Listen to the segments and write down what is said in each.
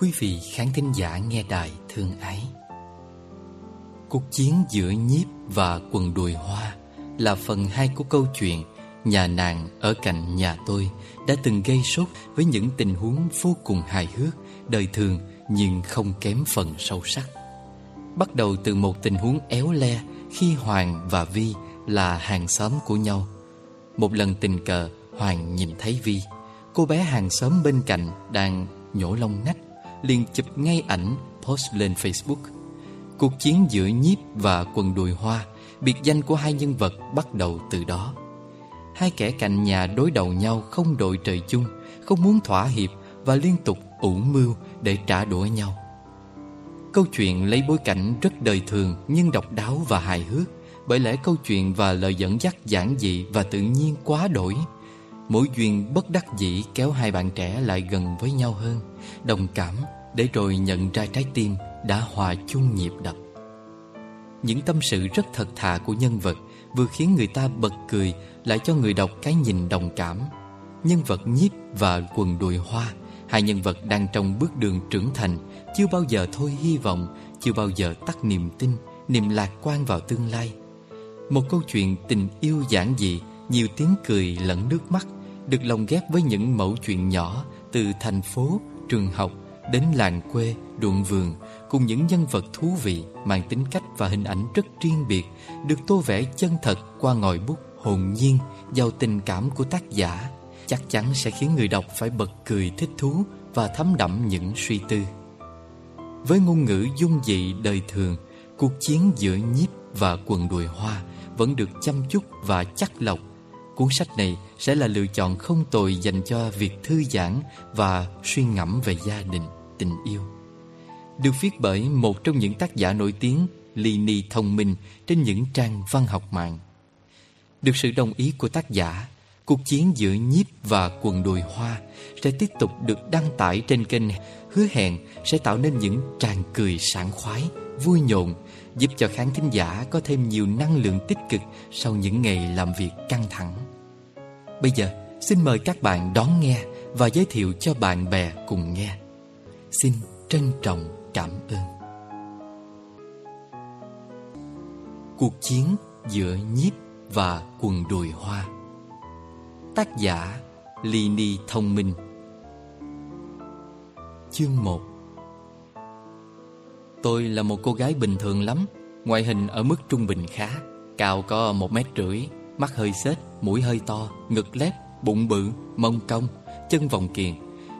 Quý vị khán thính giả nghe đài thương ái, Cuộc chiến giữa nhíp và quần đùi hoa là phần 2 của câu chuyện Nhà nàng ở cạnh nhà tôi đã từng gây sốt với những tình huống vô cùng hài hước, đời thường nhưng không kém phần sâu sắc. Bắt đầu từ một tình huống éo le khi Hoàng và Vi là hàng xóm của nhau. Một lần tình cờ Hoàng nhìn thấy Vi, cô bé hàng xóm bên cạnh đang nhổ lông nách, liền chụp ngay ảnh post lên Facebook. Cuộc chiến giữa nhíp và quần đùi hoa, biệt danh của hai nhân vật bắt đầu từ đó. Hai kẻ cạnh nhà đối đầu nhau không đội trời chung, không muốn thỏa hiệp và liên tục ủ mưu để trả đũa nhau. Câu chuyện lấy bối cảnh rất đời thường nhưng độc đáo và hài hước, bởi lẽ câu chuyện và lời dẫn dắt giản dị và tự nhiên quá đổi. Mỗi duyên bất đắc dĩ kéo hai bạn trẻ lại gần với nhau hơn, đồng cảm để rồi nhận ra trái tim đã hòa chung nhịp đập. Những tâm sự rất thật thà của nhân vật vừa khiến người ta bật cười, lại cho người đọc cái nhìn đồng cảm. Nhân vật nhíp và quần đùi hoa, hai nhân vật đang trong bước đường trưởng thành, chưa bao giờ thôi hy vọng, chưa bao giờ tắt niềm tin, niềm lạc quan vào tương lai. Một câu chuyện tình yêu giản dị, nhiều tiếng cười lẫn nước mắt, được lồng ghép với những mẩu chuyện nhỏ từ thành phố, trường học đến làng quê, ruộng vườn, cùng những nhân vật thú vị mang tính cách và hình ảnh rất riêng biệt, được tô vẽ chân thật qua ngòi bút hồn nhiên, giàu tình cảm của tác giả, chắc chắn sẽ khiến người đọc phải bật cười thích thú và thấm đẫm những suy tư. Với ngôn ngữ dung dị đời thường, cuộc chiến giữa nhíp và quần đùi hoa vẫn được chăm chút và chắt lọc. Cuốn sách này sẽ là lựa chọn không tồi dành cho việc thư giãn và suy ngẫm về gia đình, tình yêu. Được viết bởi một trong những tác giả nổi tiếng Lini Thông Minh trên những trang văn học mạng. Được sự đồng ý của tác giả, Cuộc chiến giữa nhíp và quần đùi hoa sẽ tiếp tục được đăng tải trên kênh, hứa hẹn sẽ tạo nên những tràng cười sảng khoái, vui nhộn, giúp cho khán thính giả có thêm nhiều năng lượng tích cực sau những ngày làm việc căng thẳng. Bây giờ, xin mời các bạn đón nghe và giới thiệu cho bạn bè cùng nghe. Xin trân trọng cảm ơn. Cuộc chiến giữa nhíp và quần đùi hoa. Tác giả Lini Thông Minh. Chương 1. Tôi là một cô gái bình thường lắm, ngoại hình ở mức trung bình khá, cao có 1m5, mắt hơi xếch, mũi hơi to, ngực lép, bụng bự, mông cong, chân vòng kiềng.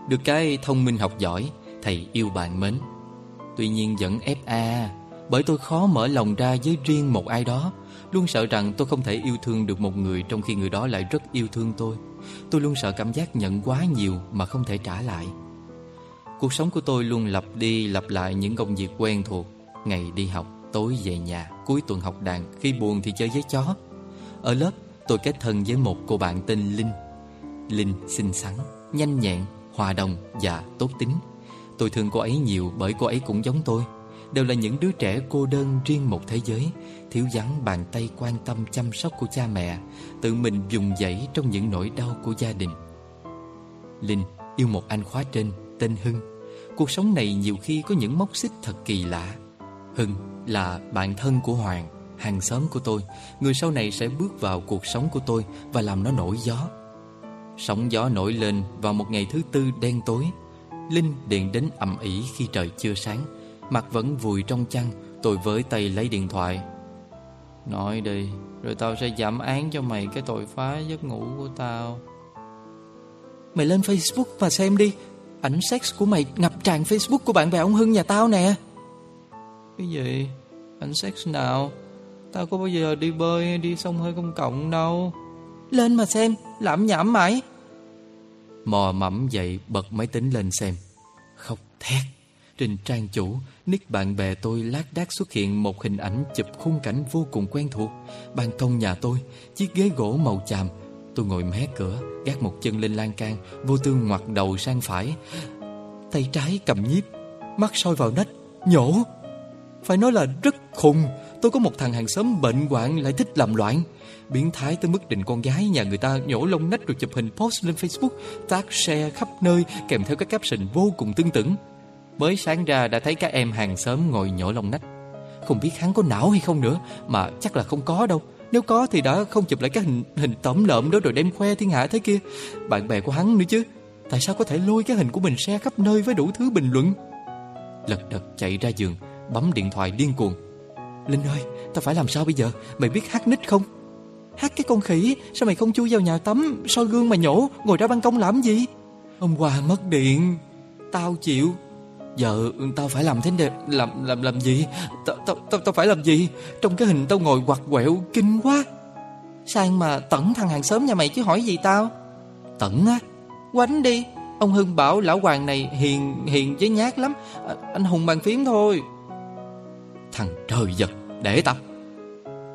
Được cái thông minh học giỏi, thầy yêu bạn mến. Tuy nhiên vẫn FA, bởi tôi khó mở lòng ra với riêng một ai đó, luôn sợ rằng tôi không thể yêu thương được một người trong khi người đó lại rất yêu thương tôi. Tôi luôn sợ cảm giác nhận quá nhiều mà không thể trả lại. Cuộc sống của tôi luôn lặp đi lặp lại những công việc quen thuộc: ngày đi học, tối về nhà, cuối tuần học đàn, khi buồn thì chơi với chó. Ở lớp, tôi kết thân với một cô bạn tên Linh. Linh xinh xắn, nhanh nhẹn, hòa đồng và tốt tính. Tôi thương cô ấy nhiều bởi cô ấy cũng giống tôi, đều là những đứa trẻ cô đơn riêng một thế giới, thiếu vắng bàn tay quan tâm chăm sóc của cha mẹ, tự mình vùng vẫy trong những nỗi đau của gia đình. Linh yêu một anh khóa trên tên Hưng. Cuộc sống này nhiều khi có những móc xích thật kỳ lạ. Hưng là bạn thân của Hoàng, hàng xóm của tôi, người sau này sẽ bước vào cuộc sống của tôi và làm nó nổi gió. Sóng gió nổi lên vào một ngày thứ tư đen tối. Linh điện đến ầm ĩ khi trời chưa sáng. Mặt vẫn vùi trong chăn, tôi với tay lấy điện thoại. Nói đi, rồi tao sẽ giảm án cho mày cái tội phá giấc ngủ của tao. Mày lên Facebook mà xem đi, ảnh sex của mày ngập tràn Facebook của bạn bè ông Hưng nhà tao nè. Cái gì? Ảnh sex nào? Tao có bao giờ đi bơi hay đi xông hơi công cộng đâu. Lên mà xem, lảm nhảm mãi. Mò mẫm dậy bật máy tính lên xem. Khóc thét. Trên trang chủ, nick bạn bè tôi lác đác xuất hiện một hình ảnh chụp khung cảnh vô cùng quen thuộc. Ban công nhà tôi, chiếc ghế gỗ màu chàm. Tôi ngồi mé cửa, gác một chân lên lan can, vô tư ngoặt đầu sang phải. Tay trái cầm nhíp, mắt soi vào nách, nhổ. Phải nói là rất khùng. Tôi có một thằng hàng xóm bệnh hoạn lại thích làm loạn. Biến thái tới mức định con gái nhà người ta nhổ lông nách rồi chụp hình post lên Facebook, tag share khắp nơi kèm theo các caption vô cùng tương tự. mới sáng ra đã thấy các em hàng xóm ngồi nhổ lông nách. Không biết hắn có não hay không nữa, mà chắc là không có đâu. Nếu có thì đã không chụp lại các hình tẩm lợm đó rồi đem khoe thiên hạ thế kia. Bạn bè của hắn nữa chứ, tại sao có thể lôi cái hình của mình share khắp nơi với đủ thứ bình luận. Lật đật chạy ra giường, bấm điện thoại điên cuồng. Linh ơi, tao phải làm sao bây giờ? Mày biết hack nick không? Hack cái con khỉ, sao mày không chui vào nhà tắm, soi gương mà nhổ, ngồi ra ban công làm gì? Hôm qua mất điện, tao chịu. Giờ tao phải làm thế này, làm gì? Tao phải làm gì? Trong cái hình tao ngồi quặt quẹo kinh quá. Sang mà tẩn thằng hàng xóm nhà mày chứ hỏi gì tao? Tẩn á? Quánh đi. Ông Hưng bảo lão Hoàng này hiền với nhát lắm, anh hùng bàn phím thôi. Thằng trời giật, để tao.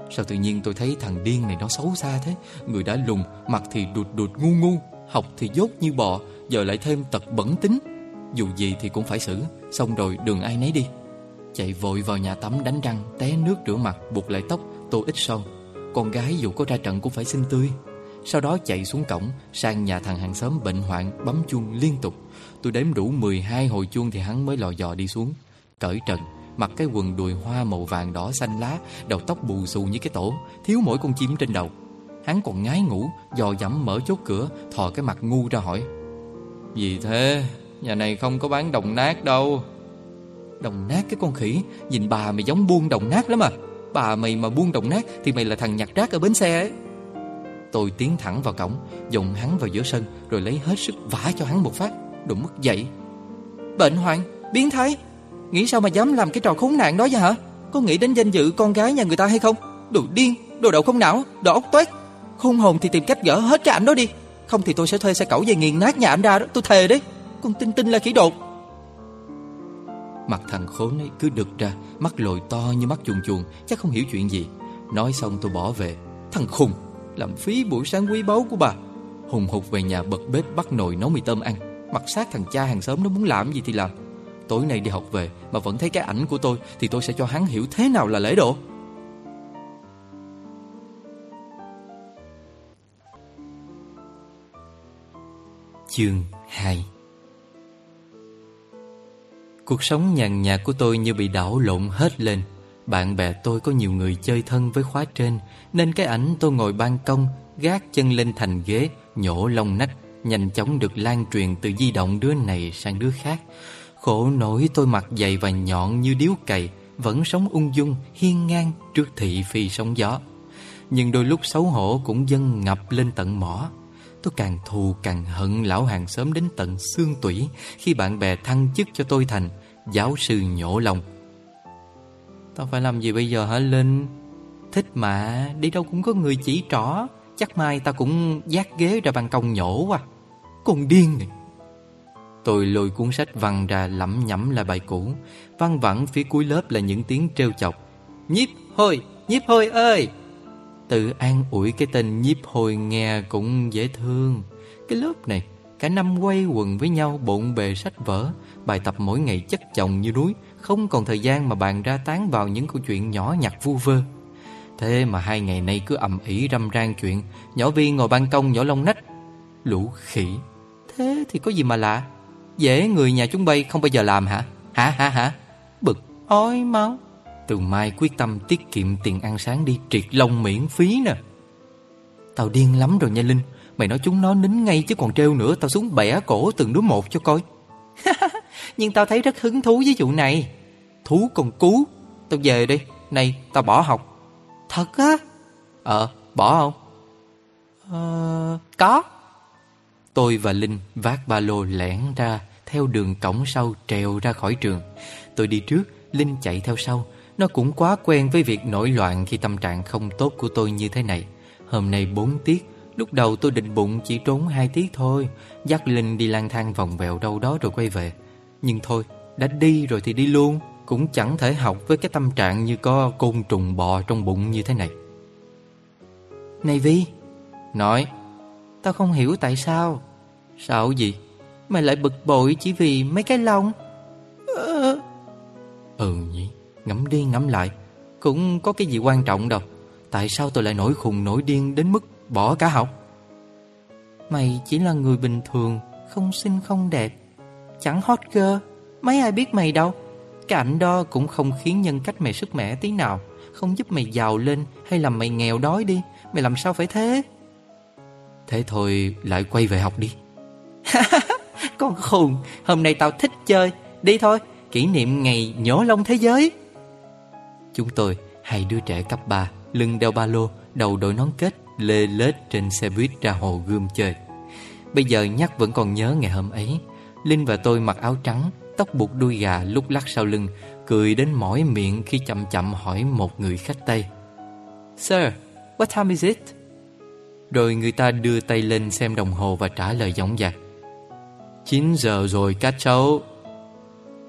Sao tự nhiên tôi thấy thằng điên này nó xấu xa thế? Người đã lùn, mặt thì đụt đụt ngu ngu, học thì dốt như bò, giờ lại thêm tật bẩn tính. Dù gì thì cũng phải xử, xong rồi đường ai nấy đi. Chạy vội vào nhà tắm đánh răng, té nước rửa mặt, buộc lại tóc, tô ít son. Con gái dù có ra trận cũng phải xinh tươi. Sau đó chạy xuống cổng, sang nhà thằng hàng xóm bệnh hoạn, bấm chuông liên tục. Tôi đếm đủ 12 hồi chuông thì hắn mới lò dò đi xuống. Cởi trần, mặc cái quần đùi hoa màu vàng đỏ xanh lá, đầu tóc bù xù như cái tổ, thiếu mỗi con chim trên đầu. Hắn còn ngái ngủ, dò dẫm mở chốt cửa, thò cái mặt ngu ra hỏi: Gì thế? Nhà này không có bán đồng nát đâu. Đồng nát cái con khỉ, nhìn bà mày giống buôn đồng nát lắm à. Bà mày mà buôn đồng nát thì mày là thằng nhặt rác ở bến xe ấy. Tôi tiến thẳng vào cổng, dồn hắn vào giữa sân, rồi lấy hết sức vả cho hắn một phát, đụng mất dậy. Bệnh hoạn, biến thái, nghĩ sao mà dám làm cái trò khốn nạn đó vậy hả? Có nghĩ đến danh dự con gái nhà người ta hay không? Đồ điên, đồ đậu không não, đồ ốc toét. Khôn hồn thì tìm cách gỡ hết cái ảnh đó đi, không thì tôi sẽ thuê xe cẩu về nghiền nát nhà ảnh ra đó, tôi thề đấy. Con Tinh là khỉ đột. Mặt thằng khốn ấy cứ đực ra, mắt lồi to như mắt chuồn chuồn, chắc không hiểu chuyện gì. Nói xong tôi bỏ về. Thằng khùng, làm phí buổi sáng quý báu của bà. Hùng hục về nhà bật bếp bắt nồi nấu mì tôm ăn. Mặt sát thằng cha hàng xóm nó muốn làm gì thì làm. Tối nay đi học về mà vẫn thấy cái ảnh của tôi thì tôi sẽ cho hắn hiểu thế nào là lễ độ. Chương 2. Cuộc sống nhàn nhạt của tôi như bị đảo lộn hết lên. Bạn bè tôi có nhiều người chơi thân với khóa trên, nên cái ảnh tôi ngồi ban công, gác chân lên thành ghế, nhổ lông nách, nhanh chóng được lan truyền từ di động đứa này sang đứa khác. Khổ nỗi tôi mặt dày và nhọn như điếu cày, vẫn sống ung dung, hiên ngang trước thị phi sóng gió. Nhưng đôi lúc xấu hổ cũng dâng ngập lên tận mỏ. Tôi càng thù càng hận lão hàng xóm đến tận xương tủy khi bạn bè thăng chức cho tôi thành giáo sư nhổ lòng. Tao phải làm gì bây giờ hả Linh? Thích mà, đi đâu cũng có người chỉ trỏ. Chắc mai tao cũng vác ghế ra ban công nhổ à. Con điên này. Tôi lôi cuốn sách văng ra lẩm nhẩm lại bài cũ. Văng vẳng phía cuối lớp là những tiếng trêu chọc. Nhíp hôi ơi. Tự an ủi cái tên nhíp hôi nghe cũng dễ thương. Cái lớp này cả năm quay quần với nhau, bộn bề sách vở, bài tập mỗi ngày chất chồng như núi, không còn thời gian mà bàn ra tán vào những câu chuyện nhỏ nhặt vu vơ. Thế mà hai ngày nay cứ ầm ĩ râm ran chuyện nhỏ Vi ngồi ban công nhỏ lông nách. Lũ khỉ, thế thì có gì mà lạ? Dễ người nhà chúng bay không bao giờ làm hả? Hả? Bực ói máu. Từ mai quyết tâm tiết kiệm tiền ăn sáng đi triệt lông miễn phí nè. Tao điên lắm rồi nha Linh. Mày nói chúng nó nín ngay chứ còn trêu nữa, tao xuống bẻ cổ từng đứa một cho coi. Nhưng tao thấy rất hứng thú với vụ này. Thú còn cú. Tao về đi. Này, tao bỏ học. Thật á? Bỏ không? Có. Tôi và Linh vác ba lô lẻn ra, theo đường cổng sau trèo ra khỏi trường. Tôi đi trước, Linh chạy theo sau. Nó cũng quá quen với việc nổi loạn khi tâm trạng không tốt của tôi như thế này. Hôm nay 4 tiết. Lúc đầu tôi định bụng chỉ trốn 2 tiết thôi, dắt Linh đi lang thang vòng vèo đâu đó rồi quay về. Nhưng thôi, đã đi rồi thì đi luôn, cũng chẳng thể học với cái tâm trạng như có côn trùng bò trong bụng như thế này. Này Vi. Nói. Tao không hiểu tại sao. Sao gì? Mày lại bực bội chỉ vì mấy cái lông. Nhỉ, ngẫm đi ngẫm lại, cũng có cái gì quan trọng đâu. Tại sao tôi lại nổi khùng nổi điên đến mức bỏ cả học? Mày chỉ là người bình thường, không xinh không đẹp, chẳng hot girl, mấy ai biết mày đâu. Cái ảnh đó cũng không khiến nhân cách mày sức mẻ tí nào, không giúp mày giàu lên hay làm mày nghèo đói đi. Mày làm sao phải thế? Thế thôi lại quay về học đi. Con khùng, hôm nay tao thích chơi. Đi thôi, kỷ niệm ngày nhổ lông thế giới. Chúng tôi, hai đứa trẻ cấp 3, lưng đeo ba lô, đầu đội nón kết, lê lết trên xe buýt ra Hồ Gươm chơi. Bây giờ nhắc vẫn còn nhớ ngày hôm ấy. Linh và tôi mặc áo trắng, tóc buộc đuôi gà lúc lắc sau lưng, cười đến mỏi miệng khi chậm chậm hỏi một người khách Tây: "Sir, what time is it?" Rồi người ta đưa tay lên xem đồng hồ và trả lời dõng dạc: 9 giờ rồi các cháu.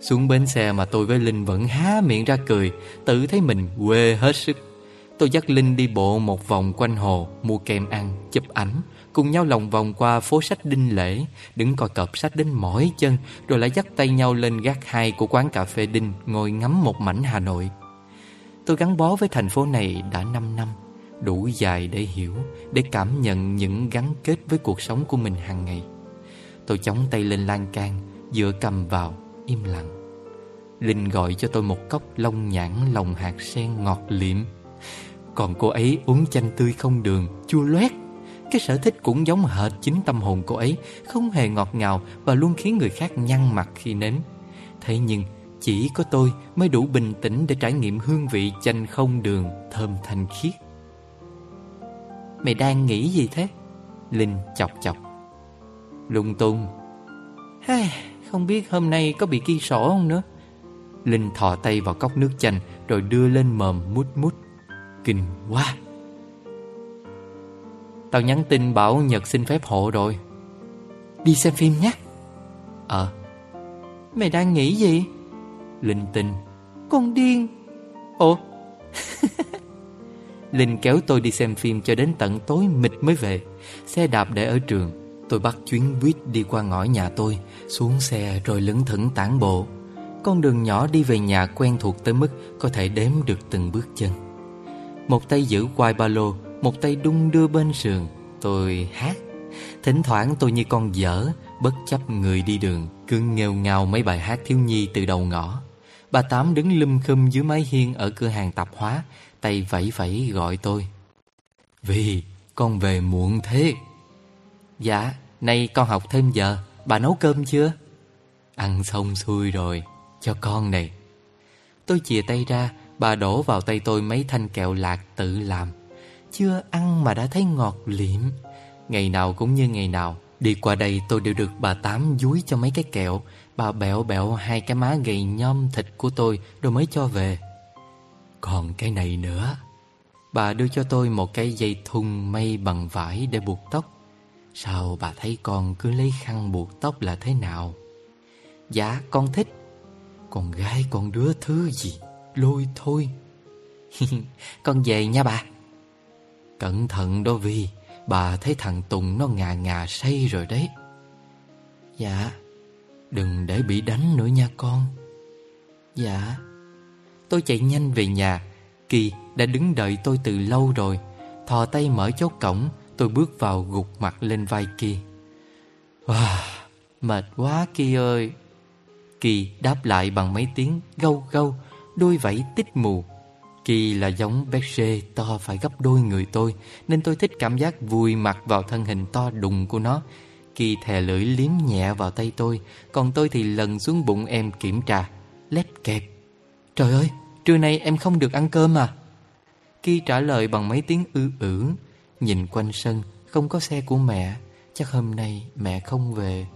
Xuống bến xe mà tôi với Linh vẫn há miệng ra cười, tự thấy mình quê hết sức. Tôi dắt Linh đi bộ một vòng quanh hồ, mua kem ăn, chụp ảnh, cùng nhau lòng vòng qua phố sách Đinh Lễ, đứng coi cọp sách đến mỏi chân, rồi lại dắt tay nhau lên gác 2 của quán cà phê Đinh, ngồi ngắm một mảnh Hà Nội. Tôi gắn bó với thành phố này đã 5 năm, đủ dài để hiểu, để cảm nhận những gắn kết với cuộc sống của mình hàng ngày. Tôi chống tay lên lan can, dựa cầm vào, im lặng. Linh gọi cho tôi một cốc long nhãn lòng hạt sen ngọt liệm. Còn cô ấy uống chanh tươi không đường, chua loét. Cái sở thích cũng giống hệt chính tâm hồn cô ấy, không hề ngọt ngào và luôn khiến người khác nhăn mặt khi nếm. Thế nhưng chỉ có tôi mới đủ bình tĩnh để trải nghiệm hương vị chanh không đường thơm thanh khiết. Mày đang nghĩ gì thế? Linh chọc chọc. Lung tung. Hey, không biết hôm nay có bị ghi sổ không nữa. Linh thò tay vào cốc nước chanh rồi đưa lên mồm mút mút. Kinh quá. Tao nhắn tin bảo Nhật xin phép hộ rồi. Đi xem phim nhé. Mày đang nghĩ gì? Linh tinh. Con điên. Ồ. Linh kéo tôi đi xem phim cho đến tận tối mịt mới về. Xe đạp để ở trường. Tôi bắt chuyến buýt đi qua ngõ nhà tôi, xuống xe rồi lững thững tản bộ. Con đường nhỏ đi về nhà quen thuộc tới mức có thể đếm được từng bước chân. Một tay giữ quai ba lô, một tay đung đưa bên sườn. Tôi hát. Thỉnh thoảng tôi như con dở, bất chấp người đi đường, cứ nghêu ngao mấy bài hát thiếu nhi từ đầu ngõ. Bà Tám đứng lum khum dưới mái hiên ở cửa hàng tạp hóa, tay vẫy vẫy gọi tôi. Vì, con về muộn thế. Dạ, nay con học thêm giờ. Bà nấu cơm chưa? Ăn xong xuôi rồi, cho con này. Tôi chìa tay ra, bà đổ vào tay tôi mấy thanh kẹo lạc tự làm. Chưa ăn mà đã thấy ngọt liệm. Ngày nào cũng như ngày nào, đi qua đây tôi đều được bà Tám dúi cho mấy cái kẹo. Bà bẹo bẹo hai cái má gầy nhom thịt của tôi rồi mới cho về. Còn cái này nữa. Bà đưa cho tôi một cái dây thun may bằng vải để buộc tóc. Sao bà thấy con cứ lấy khăn buộc tóc là thế nào? Dạ con thích. Con gái con đứa thứ gì, lôi thôi. Con về nha bà. Cẩn thận đó Vi, bà thấy thằng Tùng nó ngà ngà say rồi đấy. Dạ. Đừng để bị đánh nữa nha con. Dạ. Tôi chạy nhanh về nhà. Kỳ đã đứng đợi tôi từ lâu rồi. Thò tay mở chốt cổng, tôi bước vào gục mặt lên vai Kỳ. Wow, mệt quá Kỳ ơi. Kỳ đáp lại bằng mấy tiếng gâu gâu, đôi vẫy tích mù. Kỳ là giống Berger to phải gấp đôi người tôi, nên tôi thích cảm giác vùi mặt vào thân hình to đùng của nó. Kỳ thè lưỡi liếm nhẹ vào tay tôi, còn tôi thì lần xuống bụng em kiểm tra. Lép kẹp. Trời ơi, trưa nay em không được ăn cơm à? Kỳ trả lời bằng mấy tiếng ư ử. Nhìn quanh sân, không có xe của mẹ. Chắc hôm nay mẹ không về.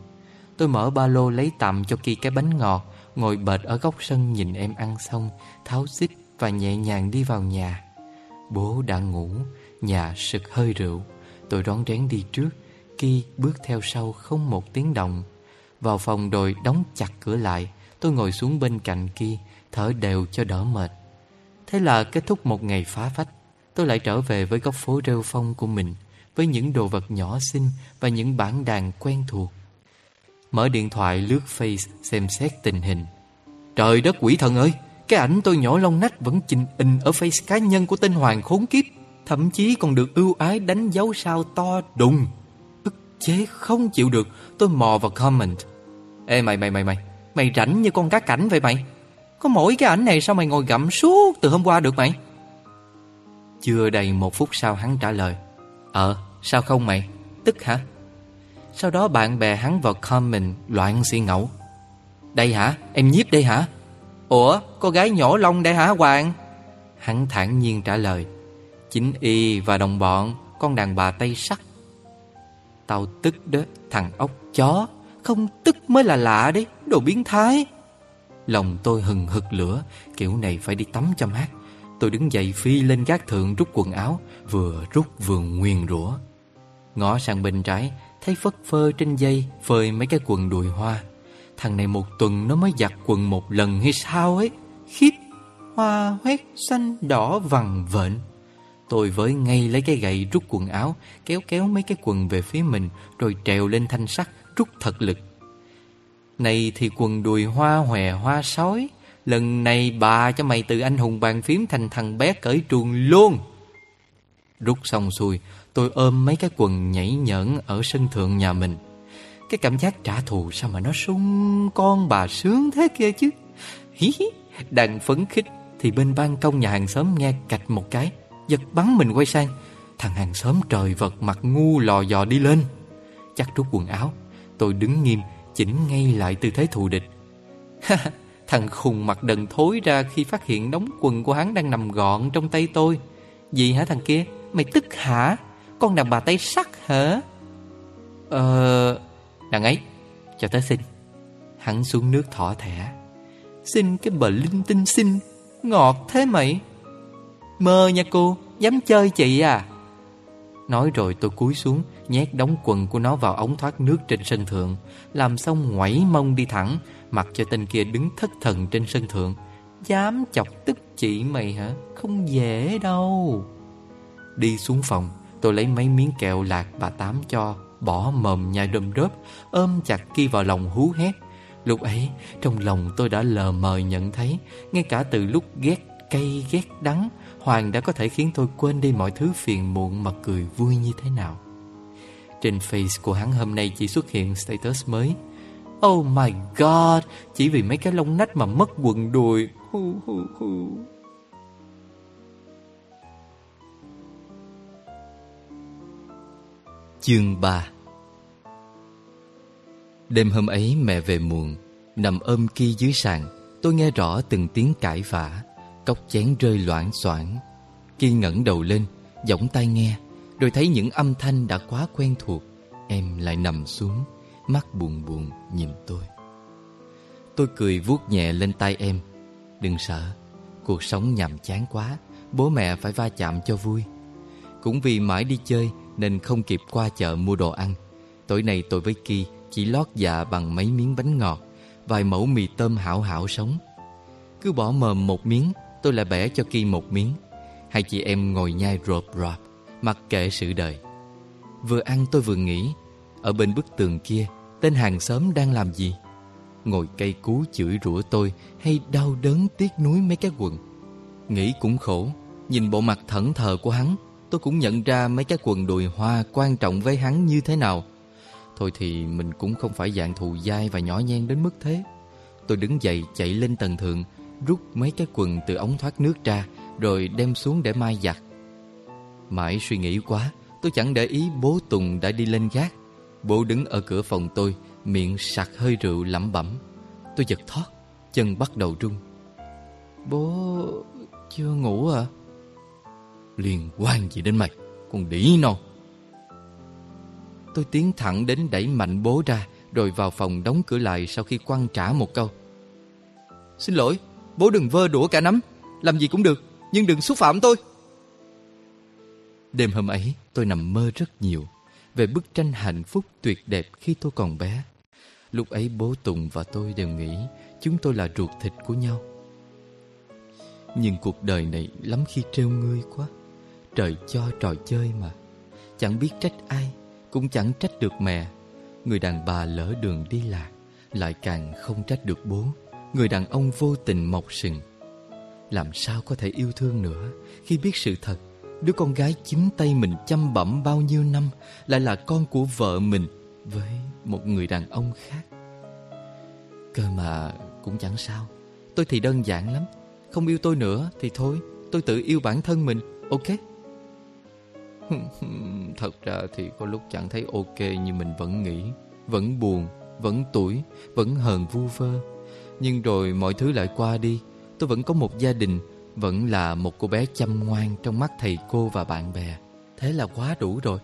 Tôi mở ba lô lấy tạm cho Kỳ cái bánh ngọt, ngồi bệt ở góc sân nhìn em ăn xong, tháo xích và nhẹ nhàng đi vào nhà. Bố đã ngủ, nhà sực hơi rượu. Tôi rón rén đi trước, Kỳ bước theo sau không một tiếng động. Vào phòng rồi đóng chặt cửa lại. Tôi ngồi xuống bên cạnh Kỳ, thở đều cho đỡ mệt. Thế là kết thúc một ngày phá phách. Tôi lại trở về với góc phố rêu phong của mình, với những đồ vật nhỏ xinh và những bản đàn quen thuộc. Mở điện thoại lướt Face xem xét tình hình. Trời đất quỷ thần ơi, cái ảnh tôi nhổ lông nách vẫn chình ình ở Face cá nhân của tên Hoàng khốn kiếp, thậm chí còn được ưu ái đánh dấu sao to đùng. Ức chế không chịu được, tôi mò vào comment. Ê mày, Mày rảnh như con cá cảnh vậy mày. Có mỗi cái ảnh này sao mày ngồi gặm suốt từ hôm qua được mày? Chưa đầy một phút sau hắn trả lời: sao không mày? Tức hả? Sau đó bạn bè hắn vào comment loạn xì ngẫu: đây hả? Em nhiếp đây hả? Ủa, cô gái nhổ lông đây hả Hoàng? Hắn thản nhiên trả lời: chính y và đồng bọn, con đàn bà tay sắt. Tao tức đó, thằng ốc chó. Không tức mới là lạ đấy, đồ biến thái. Lòng tôi hừng hực lửa, kiểu này phải đi tắm cho mát. Tôi đứng dậy phi lên gác thượng rút quần áo, vừa rút vừa nguyền rủa. Ngó sang bên trái, thấy phất phơ trên dây phơi mấy cái quần đùi hoa. Thằng này một tuần nó mới giặt quần một lần hay sao ấy. Khiếp, hoa hoét xanh đỏ vằn vện. Tôi với ngay lấy cái gậy rút quần áo, kéo kéo mấy cái quần về phía mình, rồi trèo lên thanh sắt rút thật lực. Này thì quần đùi hoa hòe hoa sói. Lần này bà cho mày từ anh hùng bàn phím thành thằng bé cởi truồng luôn. Rút xong xuôi, tôi ôm mấy cái quần nhảy nhởn ở sân thượng nhà mình. Cái cảm giác trả thù sao mà nó sung con bà sướng thế kia chứ. Hí hí, đang phấn khích thì bên ban công nhà hàng xóm nghe cạch một cái, giật bắn mình quay sang. Thằng hàng xóm trời vật mặt ngu lò dò đi lên, chắc rút quần áo. Tôi đứng nghiêm, chỉnh ngay lại tư thế thù địch. Thằng khùng mặt đần thối ra khi phát hiện đống quần của hắn đang nằm gọn trong tay tôi. Gì hả thằng kia? Mày tức hả? Con đàn bà tay sắt hả? Đằng ấy, cho tới xin. Hắn xuống nước thỏ thẻ. Xin cái bờ linh tinh xin. Ngọt thế mày. Mơ nha cô, dám chơi chị à? Nói rồi tôi cúi xuống, nhét đống quần của nó vào ống thoát nước trên sân thượng. Làm xong ngoảy mông đi thẳng, mặc cho tên kia đứng thất thần trên sân thượng. Dám chọc tức chị mày hả? Không dễ đâu. Đi xuống phòng, tôi lấy mấy miếng kẹo lạc bà Tám cho, bỏ mồm nhai đơm đớp, ôm chặt kia vào lòng hú hét. Lúc ấy, trong lòng tôi đã lờ mờ nhận thấy, ngay cả từ lúc ghét cay ghét đắng, Hoàng đã có thể khiến tôi quên đi mọi thứ phiền muộn mà cười vui như thế nào. Trên face của hắn hôm nay chỉ xuất hiện status mới: Oh my god, chỉ vì mấy cái lông nách mà mất quần đùi. Chương 3. Đêm hôm ấy mẹ về muộn, nằm ôm Kỳ dưới sàn, tôi nghe rõ từng tiếng cãi vã, cốc chén rơi loảng xoảng. Kỳ ngẩng đầu lên, dõng tai nghe, rồi thấy những âm thanh đã quá quen thuộc. Em lại nằm xuống, mắt buồn buồn nhìn tôi. Tôi cười vuốt nhẹ lên tai em. Đừng sợ, cuộc sống nhàm chán quá, bố mẹ phải va chạm cho vui. Cũng vì mãi đi chơi nên không kịp qua chợ mua đồ ăn. Tối nay tôi với Kỳ chỉ lót dạ bằng mấy miếng bánh ngọt, vài mẩu mì tôm hảo hảo sống. Cứ bỏ mồm một miếng, tôi lại bẻ cho Kỳ một miếng. Hai chị em ngồi nhai rộp rộp, mặc kệ sự đời. Vừa ăn tôi vừa nghĩ, ở bên bức tường kia, tên hàng xóm đang làm gì? Ngồi cây cú chửi rủa tôi hay đau đớn tiếc nuối mấy cái quần? Nghĩ cũng khổ, nhìn bộ mặt thẫn thờ của hắn, tôi cũng nhận ra mấy cái quần đùi hoa quan trọng với hắn như thế nào. Thôi thì mình cũng không phải dạng thù dai và nhỏ nhen đến mức thế. Tôi đứng dậy chạy lên tầng thượng, rút mấy cái quần từ ống thoát nước ra, rồi đem xuống để mai giặt. Mãi suy nghĩ quá, tôi chẳng để ý bố Tùng đã đi lên gác. Bố đứng ở cửa phòng tôi, miệng sặc hơi rượu lẩm bẩm. Tôi giật thót, chân bắt đầu run. Bố chưa ngủ à? Liên quan gì đến mày, con đĩ non. Tôi tiến thẳng đến đẩy mạnh bố ra, rồi vào phòng đóng cửa lại sau khi quăng trả một câu. Xin lỗi, bố đừng vơ đũa cả nắm. Làm gì cũng được, nhưng đừng xúc phạm tôi. Đêm hôm ấy, tôi nằm mơ rất nhiều về bức tranh hạnh phúc tuyệt đẹp khi tôi còn bé. Lúc ấy bố Tùng và tôi đều nghĩ chúng tôi là ruột thịt của nhau. Nhưng cuộc đời này lắm khi trêu ngươi quá. Trời cho trò chơi mà. Chẳng biết trách ai, cũng chẳng trách được mẹ. Người đàn bà lỡ đường đi lạc, lại càng không trách được bố. Người đàn ông vô tình mọc sừng. Làm sao có thể yêu thương nữa khi biết sự thật đứa con gái chính tay mình chăm bẵm bao nhiêu năm lại là con của vợ mình với một người đàn ông khác. Cơ mà cũng chẳng sao, tôi thì đơn giản lắm. Không yêu tôi nữa thì thôi, tôi tự yêu bản thân mình, ok? Thật ra thì có lúc chẳng thấy ok như mình vẫn nghĩ. Vẫn buồn, vẫn tủi, vẫn hờn vu vơ. Nhưng rồi mọi thứ lại qua đi. Tôi vẫn có một gia đình, vẫn là một cô bé chăm ngoan trong mắt thầy cô và bạn bè. Thế là quá đủ rồi.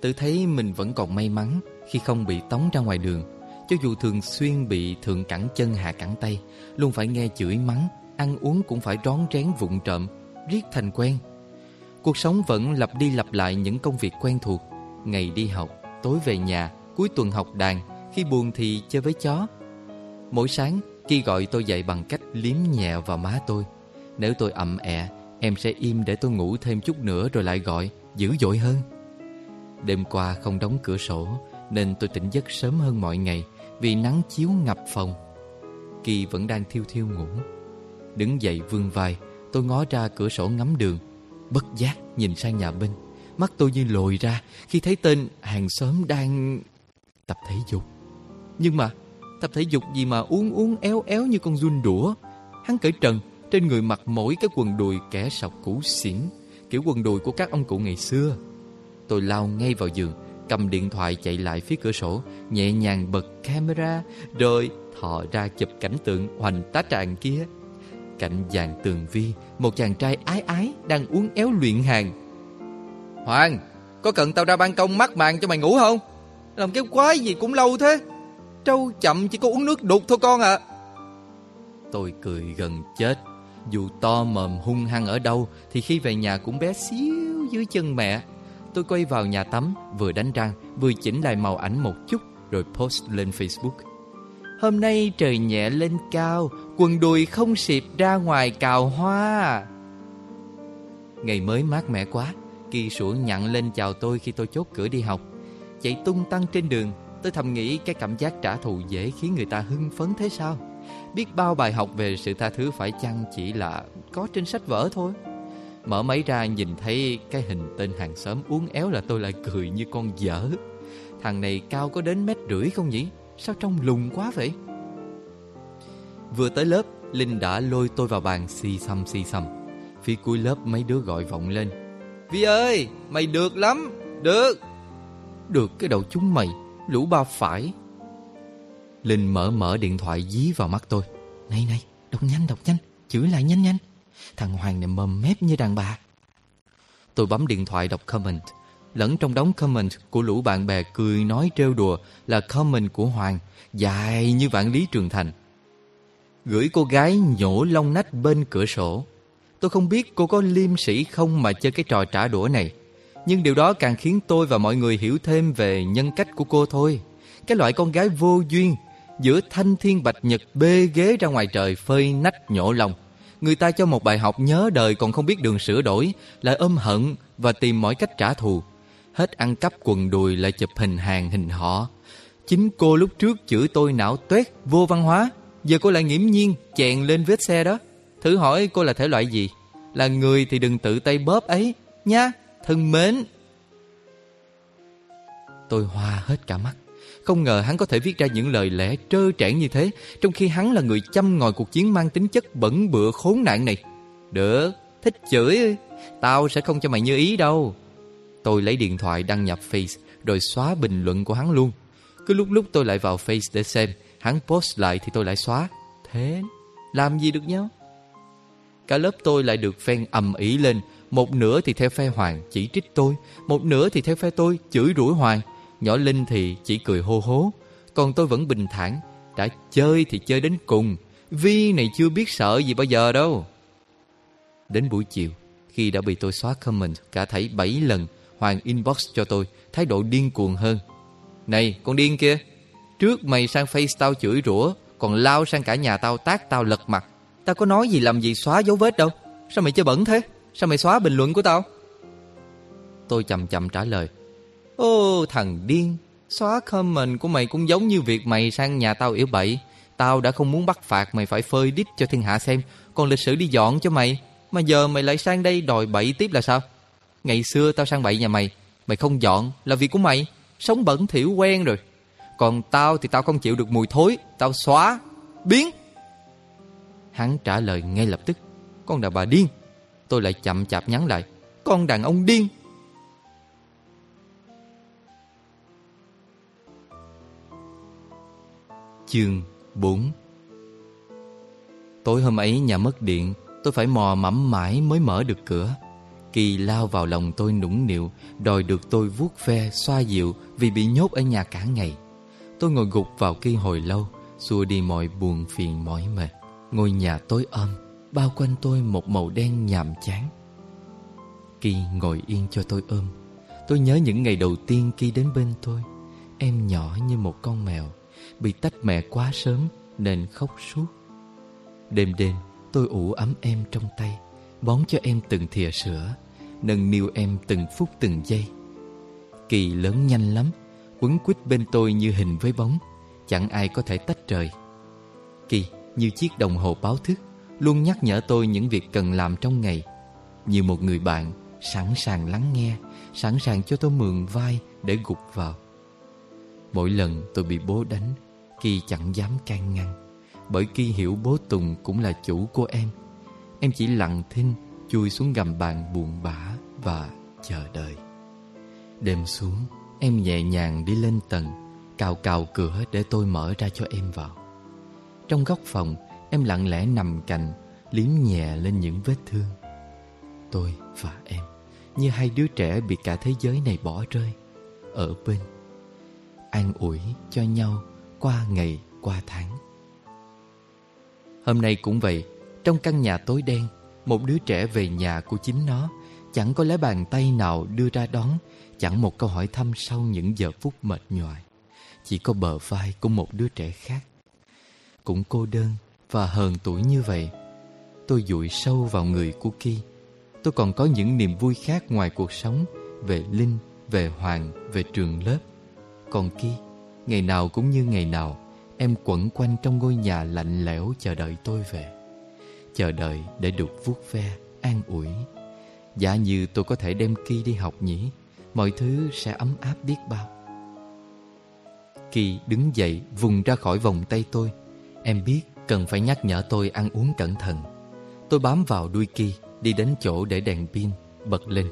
Tự thấy mình vẫn còn may mắn khi không bị tống ra ngoài đường, cho dù thường xuyên bị thượng cẳng chân hạ cẳng tay, luôn phải nghe chửi mắng, ăn uống cũng phải rón rén vụng trộm, riết thành quen. Cuộc sống vẫn lặp đi lặp lại những công việc quen thuộc. Ngày đi học, tối về nhà, cuối tuần học đàn, khi buồn thì chơi với chó. Mỗi sáng, Kỳ gọi tôi dậy bằng cách liếm nhẹ vào má tôi. Nếu tôi ậm ẹ, em sẽ im để tôi ngủ thêm chút nữa rồi lại gọi, dữ dội hơn. Đêm qua không đóng cửa sổ nên tôi tỉnh giấc sớm hơn mọi ngày vì nắng chiếu ngập phòng. Kỳ vẫn đang thiêu thiêu ngủ. Đứng dậy vươn vai, tôi ngó ra cửa sổ ngắm đường. Bất giác nhìn sang nhà bên, mắt tôi như lồi ra khi thấy tên hàng xóm đang tập thể dục. Nhưng mà tập thể dục gì mà uốn éo éo như con giun đũa. Hắn cởi trần, trên người mặc mỗi cái quần đùi kẻ sọc cũ xỉn, kiểu quần đùi của các ông cụ ngày xưa. Tôi lao ngay vào giường, cầm điện thoại chạy lại phía cửa sổ, nhẹ nhàng bật camera rồi thò ra chụp cảnh tượng hoành tá tràng kia. Cạnh dàn tường vi, một chàng trai ái ái đang uốn éo luyện hàng. Hoàng, có cần tao ra ban công mát màn cho mày ngủ không? Làm cái quái gì cũng lâu thế. Trâu chậm chỉ có uống nước đục thôi con ạ. Tôi cười gần chết. Dù to mồm hung hăng ở đâu thì khi về nhà cũng bé xíu dưới chân mẹ. Tôi quay vào nhà tắm, vừa đánh răng, vừa chỉnh lại màu ảnh một chút, rồi post lên Facebook. Hôm nay trời nhẹ lên cao, quần đùi không xịp ra ngoài cào hoa. Ngày mới mát mẻ quá, Kỳ sủa nhặn lên chào tôi khi tôi chốt cửa đi học. Chạy tung tăng trên đường, tôi thầm nghĩ cái cảm giác trả thù dễ khiến người ta hưng phấn thế sao? Biết bao bài học về sự tha thứ phải chăng chỉ là có trên sách vở thôi. Mở máy ra nhìn thấy cái hình tên hàng xóm uốn éo là tôi lại cười như con dở. Thằng này cao có đến 1,5 mét không nhỉ? Sao trông lùn quá vậy? Vừa tới lớp, Linh đã lôi tôi vào bàn xì xầm. Phía cuối lớp mấy đứa gọi vọng lên. Vi ơi, mày được lắm. Được. Được cái đầu chúng mày, lũ ba phải. Linh mở điện thoại dí vào mắt tôi. Này, đọc nhanh, chửi lại nhanh. Thằng Hoàng này mồm mép như đàn bà. Tôi bấm điện thoại đọc comment. Lẫn trong đống comment của lũ bạn bè cười nói trêu đùa là comment của Hoàng, dài như vạn lý trường thành. Gửi cô gái nhổ lông nách bên cửa sổ. Tôi không biết cô có liêm sĩ không mà chơi cái trò trả đũa này. Nhưng điều đó càng khiến tôi và mọi người hiểu thêm về nhân cách của cô thôi. Cái loại con gái vô duyên, giữa thanh thiên bạch nhật bê ghế ra ngoài trời phơi nách nhổ lông. Người ta cho một bài học nhớ đời còn không biết đường sửa đổi, lại ôm hận và tìm mọi cách trả thù. Hết ăn cắp quần đùi lại chụp hình hàng hình họ. Chính cô lúc trước chửi tôi não toét, vô văn hóa. Giờ cô lại nghiễm nhiên chèn lên vết xe đó. Thử hỏi cô là thể loại gì? Là người thì đừng tự tay bóp ấy nha, thân mến. Tôi hoa hết cả mắt. Không ngờ hắn có thể viết ra những lời lẽ trơ trẽn như thế, trong khi hắn là người châm ngòi cuộc chiến mang tính chất bẩn bựa khốn nạn này. Được, thích chửi, tao sẽ không cho mày như ý đâu. Tôi lấy điện thoại đăng nhập Face rồi xóa bình luận của hắn luôn. Cứ lúc tôi lại vào Face để xem, hắn post lại thì tôi lại xóa. Thế làm gì được nhau? Cả lớp tôi lại được phen ầm ĩ lên. Một nửa thì theo phe Hoàng chỉ trích tôi, một nửa thì theo phe tôi chửi rủa Hoàng. Nhỏ Linh thì chỉ cười hô hố. Còn tôi vẫn bình thản. Đã chơi thì chơi đến cùng. Vi này chưa biết sợ gì bao giờ đâu. Đến buổi chiều, khi đã bị tôi xóa comment cả thảy 7 lần, Hoàng inbox cho tôi, thái độ điên cuồng hơn. Này con điên kia, trước mày sang Face tao chửi rủa, còn lao sang cả nhà tao tát tao lật mặt. Tao có nói gì làm gì xóa dấu vết đâu. Sao mày chơi bẩn thế? Sao mày xóa bình luận của tao? Tôi chậm chậm trả lời. Ô thằng điên, xóa comment của mày cũng giống như việc mày sang nhà tao yếu bậy. Tao đã không muốn bắt phạt mày phải phơi đít cho thiên hạ xem, còn lịch sử đi dọn cho mày. Mà giờ mày lại sang đây đòi bậy tiếp là sao? Ngày xưa tao sang bậy nhà mày, mày không dọn là việc của mày. Sống bẩn thỉu quen rồi. Còn tao thì tao không chịu được mùi thối, tao xóa, biến. Hắn trả lời ngay lập tức: con đàn bà điên. Tôi lại chậm chạp nhắn lại: con đàn ông điên. Chương 4. Tối hôm ấy nhà mất điện, tôi phải mò mẫm mãi mới mở được cửa. Kỳ lao vào lòng tôi nũng nịu, đòi được tôi vuốt ve, xoa dịu vì bị nhốt ở nhà cả ngày. Tôi ngồi gục vào Kỳ hồi lâu, xua đi mọi buồn phiền mỏi mệt. Ngôi nhà tối om, bao quanh tôi một màu đen nhàm chán. Kỳ ngồi yên cho tôi ôm. Tôi nhớ những ngày đầu tiên Kỳ đến bên tôi. Em nhỏ như một con mèo, bị tách mẹ quá sớm nên khóc suốt. Đêm đêm tôi ủ ấm em trong tay, bón cho em từng thìa sữa, nâng niu em từng phút từng giây. Kỳ lớn nhanh lắm, quấn quýt bên tôi như hình với bóng, chẳng ai có thể tách rời. Kỳ như chiếc đồng hồ báo thức, luôn nhắc nhở tôi những việc cần làm trong ngày, như một người bạn sẵn sàng lắng nghe, sẵn sàng cho tôi mượn vai để gục vào. Mỗi lần tôi bị bố đánh, Kỳ chẳng dám can ngăn, bởi Kỳ hiểu bố Tùng cũng là chủ của em. Em chỉ lặng thinh chui xuống gầm bàn buồn bã và chờ đợi. Đêm xuống, em nhẹ nhàng đi lên tầng, cào cào cửa để tôi mở ra cho em vào. Trong góc phòng, em lặng lẽ nằm cạnh, liếm nhẹ lên những vết thương. Tôi và em như hai đứa trẻ bị cả thế giới này bỏ rơi, ở bên, an ủi cho nhau qua ngày qua tháng. Hôm nay cũng vậy. Trong căn nhà tối đen, một đứa trẻ về nhà của chính nó. Chẳng có lấy bàn tay nào đưa ra đón, chẳng một câu hỏi thăm sau những giờ phút mệt nhoài. Chỉ có bờ vai của một đứa trẻ khác, cũng cô đơn và hờn tủi như vậy. Tôi dụi sâu vào người của Kỳ. Tôi còn có những niềm vui khác ngoài cuộc sống, về Linh, về Hoàng, về trường lớp. Còn Kỳ, ngày nào cũng như ngày nào, em quẩn quanh trong ngôi nhà lạnh lẽo chờ đợi tôi về. Chờ đợi để được vuốt ve, an ủi. Giả như tôi có thể đem Kỳ đi học nhỉ, mọi thứ sẽ ấm áp biết bao. Kỳ đứng dậy vùng ra khỏi vòng tay tôi. Em biết cần phải nhắc nhở tôi ăn uống cẩn thận. Tôi bám vào đuôi Kỳ, đi đến chỗ để đèn pin, bật lên.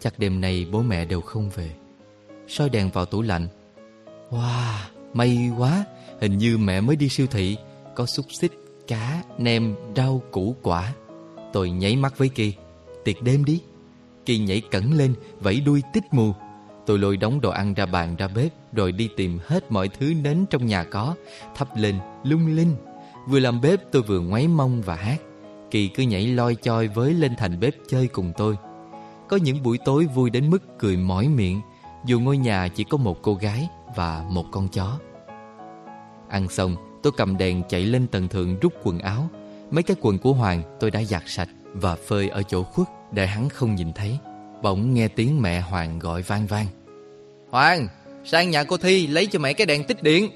Chắc đêm nay bố mẹ đều không về. Soi đèn vào tủ lạnh. Wow, may quá, hình như mẹ mới đi siêu thị, có xúc xích, cá, nem, rau, củ quả. Tôi nháy mắt với Kỳ: tiệc đêm đi. Kỳ nhảy cẩn lên, vẫy đuôi tít mù. Tôi lôi đống đồ ăn ra bàn ra bếp, rồi đi tìm hết mọi thứ nến trong nhà có, thắp lên lung linh. Vừa làm bếp tôi vừa ngoáy mông và hát. Kỳ cứ nhảy loi choi với lên thành bếp chơi cùng tôi. Có những buổi tối vui đến mức cười mỏi miệng, dù ngôi nhà chỉ có một cô gái và một con chó. Ăn xong, tôi cầm đèn chạy lên tầng thượng rút quần áo. Mấy cái quần của Hoàng tôi đã giặt sạch và phơi ở chỗ khuất để hắn không nhìn thấy. Bỗng nghe tiếng mẹ Hoàng gọi vang vang: Hoàng, sang nhà cô Thi lấy cho mẹ cái đèn tích điện.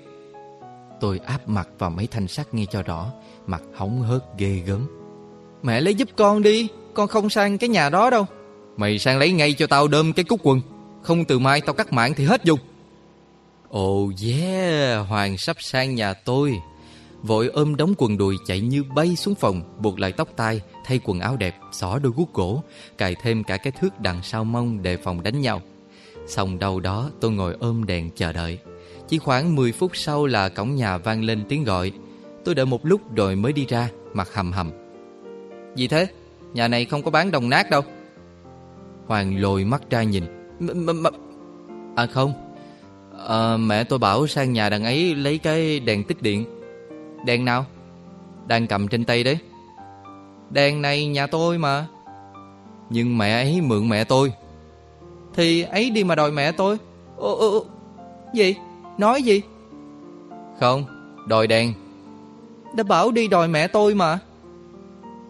Tôi áp mặt vào mấy thanh sắt nghe cho rõ, mặt hóng hớt ghê gớm. Mẹ lấy giúp con đi, con không sang cái nhà đó đâu. Mày sang lấy ngay cho tao đơm cái cúc quần, không từ mai tao cắt mạng thì hết dùng. Ồ yeah, Hoàng sắp sang nhà tôi. Vội ôm đống quần đùi chạy như bay xuống phòng, buộc lại tóc tai, thay quần áo đẹp, xỏ đôi guốc gỗ, cài thêm cả cái thước đằng sau mông đề phòng đánh nhau. Xong đâu đó tôi ngồi ôm đèn chờ đợi. Chỉ khoảng 10 phút sau là cổng nhà vang lên tiếng gọi. Tôi đợi một lúc rồi mới đi ra, mặt hầm hầm. Gì thế? Nhà này không có bán đồng nát đâu. Hoàng lồi mắt ra nhìn. À không, mẹ tôi bảo sang nhà đằng ấy lấy cái đèn tích điện. Đèn nào? Đang cầm trên tay đấy. Đèn này nhà tôi mà. Nhưng mẹ ấy mượn mẹ tôi. Thì ấy đi mà đòi mẹ tôi. Ồ, gì? Nói gì? Không, đòi đèn. Đã bảo đi đòi mẹ tôi mà.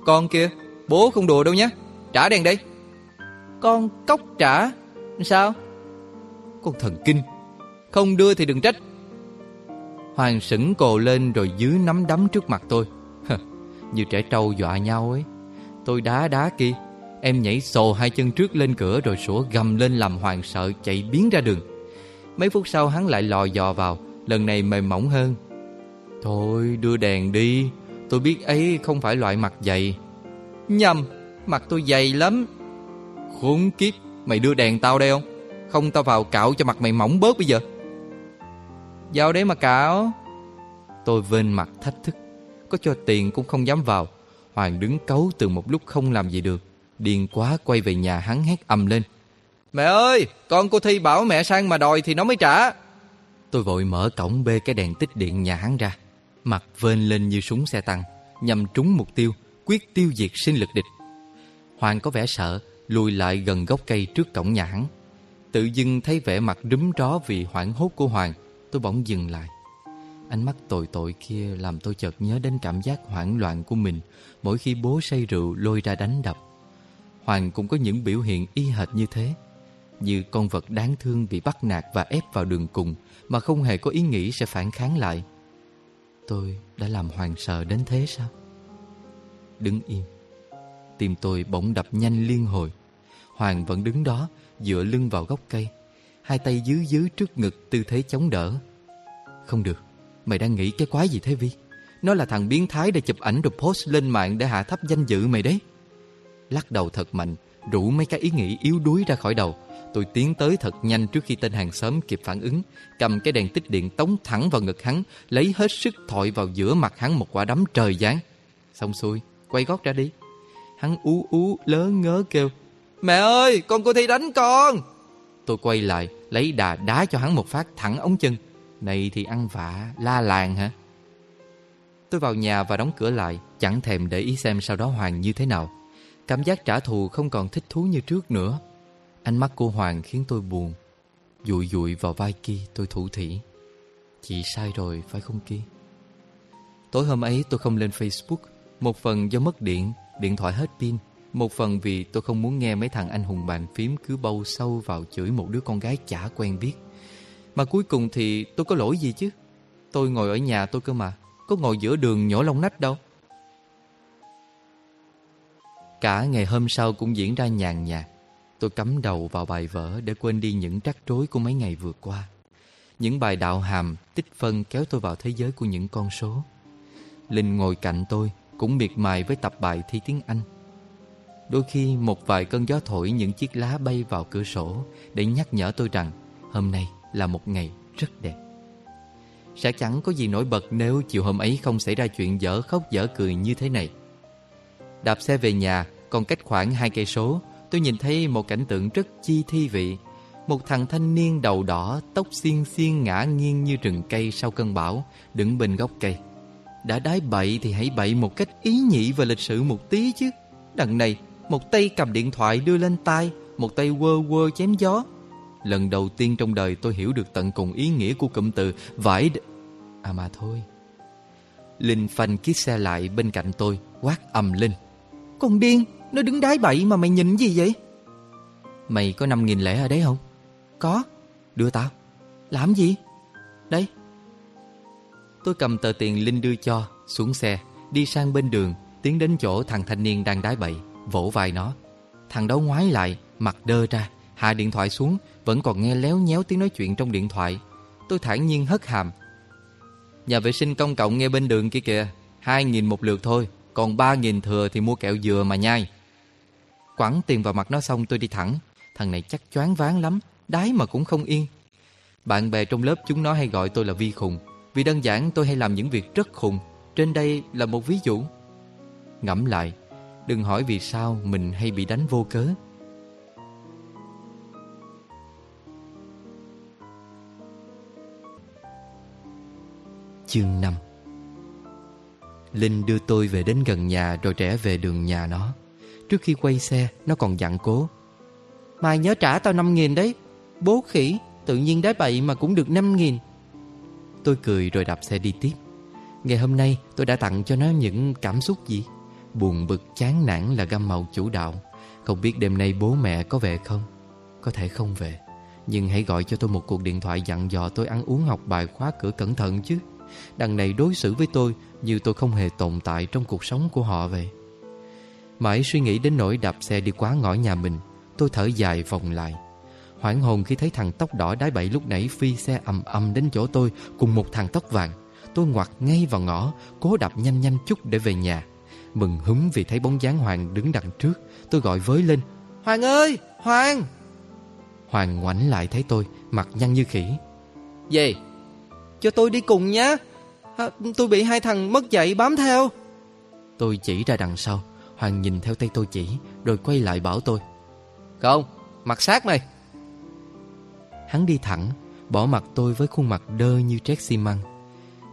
Con kia, bố không đùa đâu nhé. Trả đèn đây. Con cóc trả. Sao? Con thần kinh. Không đưa thì đừng trách. Hoàng sững cồ lên rồi dưới nắm đấm trước mặt tôi. Như trẻ trâu dọa nhau ấy. Tôi đá Kỳ. Em nhảy xồ hai chân trước lên cửa rồi sủa gầm lên làm Hoàng sợ chạy biến ra đường. Mấy phút sau hắn lại lò dò vào, lần này mềm mỏng hơn. Thôi đưa đèn đi, tôi biết ấy không phải loại mặt dày. Nhầm, mặt tôi dày lắm. Khốn kiếp, mày đưa đèn tao đây không? Không tao vào cạo cho mặt mày mỏng bớt bây giờ. Vào đấy mà cạo. Tôi vênh mặt thách thức. Có cho tiền cũng không dám vào. Hoàng đứng cấu từ một lúc không làm gì được. Điên quá quay về nhà hắn hét ầm lên. Mẹ ơi, con cô Thi bảo mẹ sang mà đòi thì nó mới trả. Tôi vội mở cổng bê cái đèn tích điện nhà hắn ra. Mặt vênh lên như súng xe tăng, nhằm trúng mục tiêu, quyết tiêu diệt sinh lực địch. Hoàng có vẻ sợ, lùi lại gần gốc cây trước cổng nhà hắn. Tự dưng thấy vẻ mặt rúm ró vì hoảng hốt của Hoàng, tôi bỗng dừng lại. Ánh mắt tội tội kia làm tôi chợt nhớ đến cảm giác hoảng loạn của mình mỗi khi bố say rượu lôi ra đánh đập. Hoàng cũng có những biểu hiện y hệt như thế, như con vật đáng thương bị bắt nạt và ép vào đường cùng mà không hề có ý nghĩ sẽ phản kháng lại. Tôi đã làm Hoàng sợ đến thế sao? Đứng im, tim tôi bỗng đập nhanh liên hồi. Hoàng vẫn đứng đó, dựa lưng vào gốc cây, hai tay díu díu trước ngực tư thế chống đỡ. Không được, mày đang nghĩ cái quái gì thế Vi? Nó là thằng biến thái đã chụp ảnh rồi post lên mạng để hạ thấp danh dự mày đấy. Lắc đầu thật mạnh, rủ mấy cái ý nghĩ yếu đuối ra khỏi đầu, tôi tiến tới thật nhanh trước khi tên hàng xóm kịp phản ứng, cầm cái đèn tích điện tống thẳng vào ngực hắn, lấy hết sức thọi vào giữa mặt hắn một quả đấm trời giáng. Xong xuôi, quay gót ra đi. Hắn ú ú lớ ngớ kêu: Mẹ ơi, con cô Thi đánh con. Tôi quay lại, lấy đà đá cho hắn một phát thẳng ống chân. Này thì ăn vạ, la làng hả? Tôi vào nhà và đóng cửa lại, chẳng thèm để ý xem sau đó Hoàng như thế nào. Cảm giác trả thù không còn thích thú như trước nữa. Ánh mắt của Hoàng khiến tôi buồn. Dụi dụi vào vai Ki, tôi thủ thỉ: Chị sai rồi, phải không Ki? Tối hôm ấy tôi không lên Facebook. Một phần do mất điện, điện thoại hết pin. Một phần vì tôi không muốn nghe mấy thằng anh hùng bàn phím cứ bâu sâu vào chửi một đứa con gái chả quen biết. Mà cuối cùng thì tôi có lỗi gì chứ? Tôi ngồi ở nhà tôi cơ mà, có ngồi giữa đường nhổ lông nách đâu. Cả ngày hôm sau cũng diễn ra nhàn nhạt. Tôi cắm đầu vào bài vở để quên đi những trắc rối của mấy ngày vừa qua. Những bài đạo hàm, tích phân kéo tôi vào thế giới của những con số. Linh ngồi cạnh tôi, cũng miệt mài với tập bài thi tiếng Anh. Đôi khi một vài cơn gió thổi những chiếc lá bay vào cửa sổ để nhắc nhở tôi rằng hôm nay là một ngày rất đẹp. Sẽ chẳng có gì nổi bật nếu chiều hôm ấy không xảy ra chuyện dở khóc dở cười như thế này. Đạp xe về nhà, còn cách khoảng 2 cây số, tôi nhìn thấy một cảnh tượng rất chi thi vị. Một thằng thanh niên đầu đỏ, tóc xiên xiên ngã nghiêng như rừng cây sau cơn bão, đứng bên gốc cây. Đã đái bậy thì hãy bậy một cách ý nhị và lịch sự một tí chứ. Đằng này, một tay cầm điện thoại đưa lên tai, một tay quơ quơ chém gió. Lần đầu tiên trong đời tôi hiểu được tận cùng ý nghĩa của cụm từ vải à mà thôi. Linh phanh chiếc xe lại bên cạnh tôi, quát ầm lên: Con điên, nó đứng đái bậy mà mày nhìn gì vậy? Mày có 5.000 lẻ ở đấy không? Có. Đưa tao. Làm gì? Đấy. Tôi cầm tờ tiền Linh đưa cho, xuống xe, đi sang bên đường, tiến đến chỗ thằng thanh niên đang đái bậy, vỗ vai nó. Thằng đó ngoái lại, mặt đơ ra, hạ điện thoại xuống, vẫn còn nghe léo nhéo tiếng nói chuyện trong điện thoại. Tôi thản nhiên hất hàm: Nhà vệ sinh công cộng ngay bên đường kia kìa, 2.000 một lượt thôi, còn 3.000 thừa thì mua kẹo dừa mà nhai. Quẳng tiền vào mặt nó xong tôi đi thẳng. Thằng này chắc choáng váng lắm, đái mà cũng không yên. Bạn bè trong lớp chúng nó hay gọi tôi là Vi khùng, vì đơn giản tôi hay làm những việc rất khùng. Trên đây là một ví dụ. Ngẫm lại, đừng hỏi vì sao mình hay bị đánh vô cớ. Chương 5. Linh đưa tôi về đến gần nhà rồi rẽ về đường nhà nó. Trước khi quay xe, nó còn dặn cố: Mày nhớ trả tao 5.000 đấy. Bố khỉ, tự nhiên đái bậy mà cũng được 5.000. Tôi cười rồi đạp xe đi tiếp. Ngày hôm nay tôi đã tặng cho nó những cảm xúc gì? Buồn bực, chán nản là gam màu chủ đạo. Không biết đêm nay bố mẹ có về không? Có thể không về, nhưng hãy gọi cho tôi một cuộc điện thoại dặn dò tôi ăn uống, học bài, khóa cửa cẩn thận chứ. Đằng này đối xử với tôi như tôi không hề tồn tại trong cuộc sống của họ vậy. Mãi suy nghĩ đến nỗi đạp xe đi quá ngõ nhà mình, tôi thở dài vòng lại. Hoảng hồn khi thấy thằng tóc đỏ đái bậy lúc nãy phi xe ầm ầm đến chỗ tôi cùng một thằng tóc vàng. Tôi ngoặt ngay vào ngõ, cố đạp nhanh nhanh chút để về nhà. Mừng húm vì thấy bóng dáng Hoàng đứng đằng trước, tôi gọi với lên: "Hoàng ơi, Hoàng!" Hoàng ngoảnh lại thấy tôi, mặt nhăn như khỉ: "Gì? Cho tôi đi cùng nhá. Tôi bị hai thằng mất dạy bám theo." Tôi chỉ ra đằng sau. Hoàng nhìn theo tay tôi chỉ, rồi quay lại bảo tôi: "Không, mặt sát mày." Hắn đi thẳng, bỏ mặt tôi với khuôn mặt đơ như trét xi măng.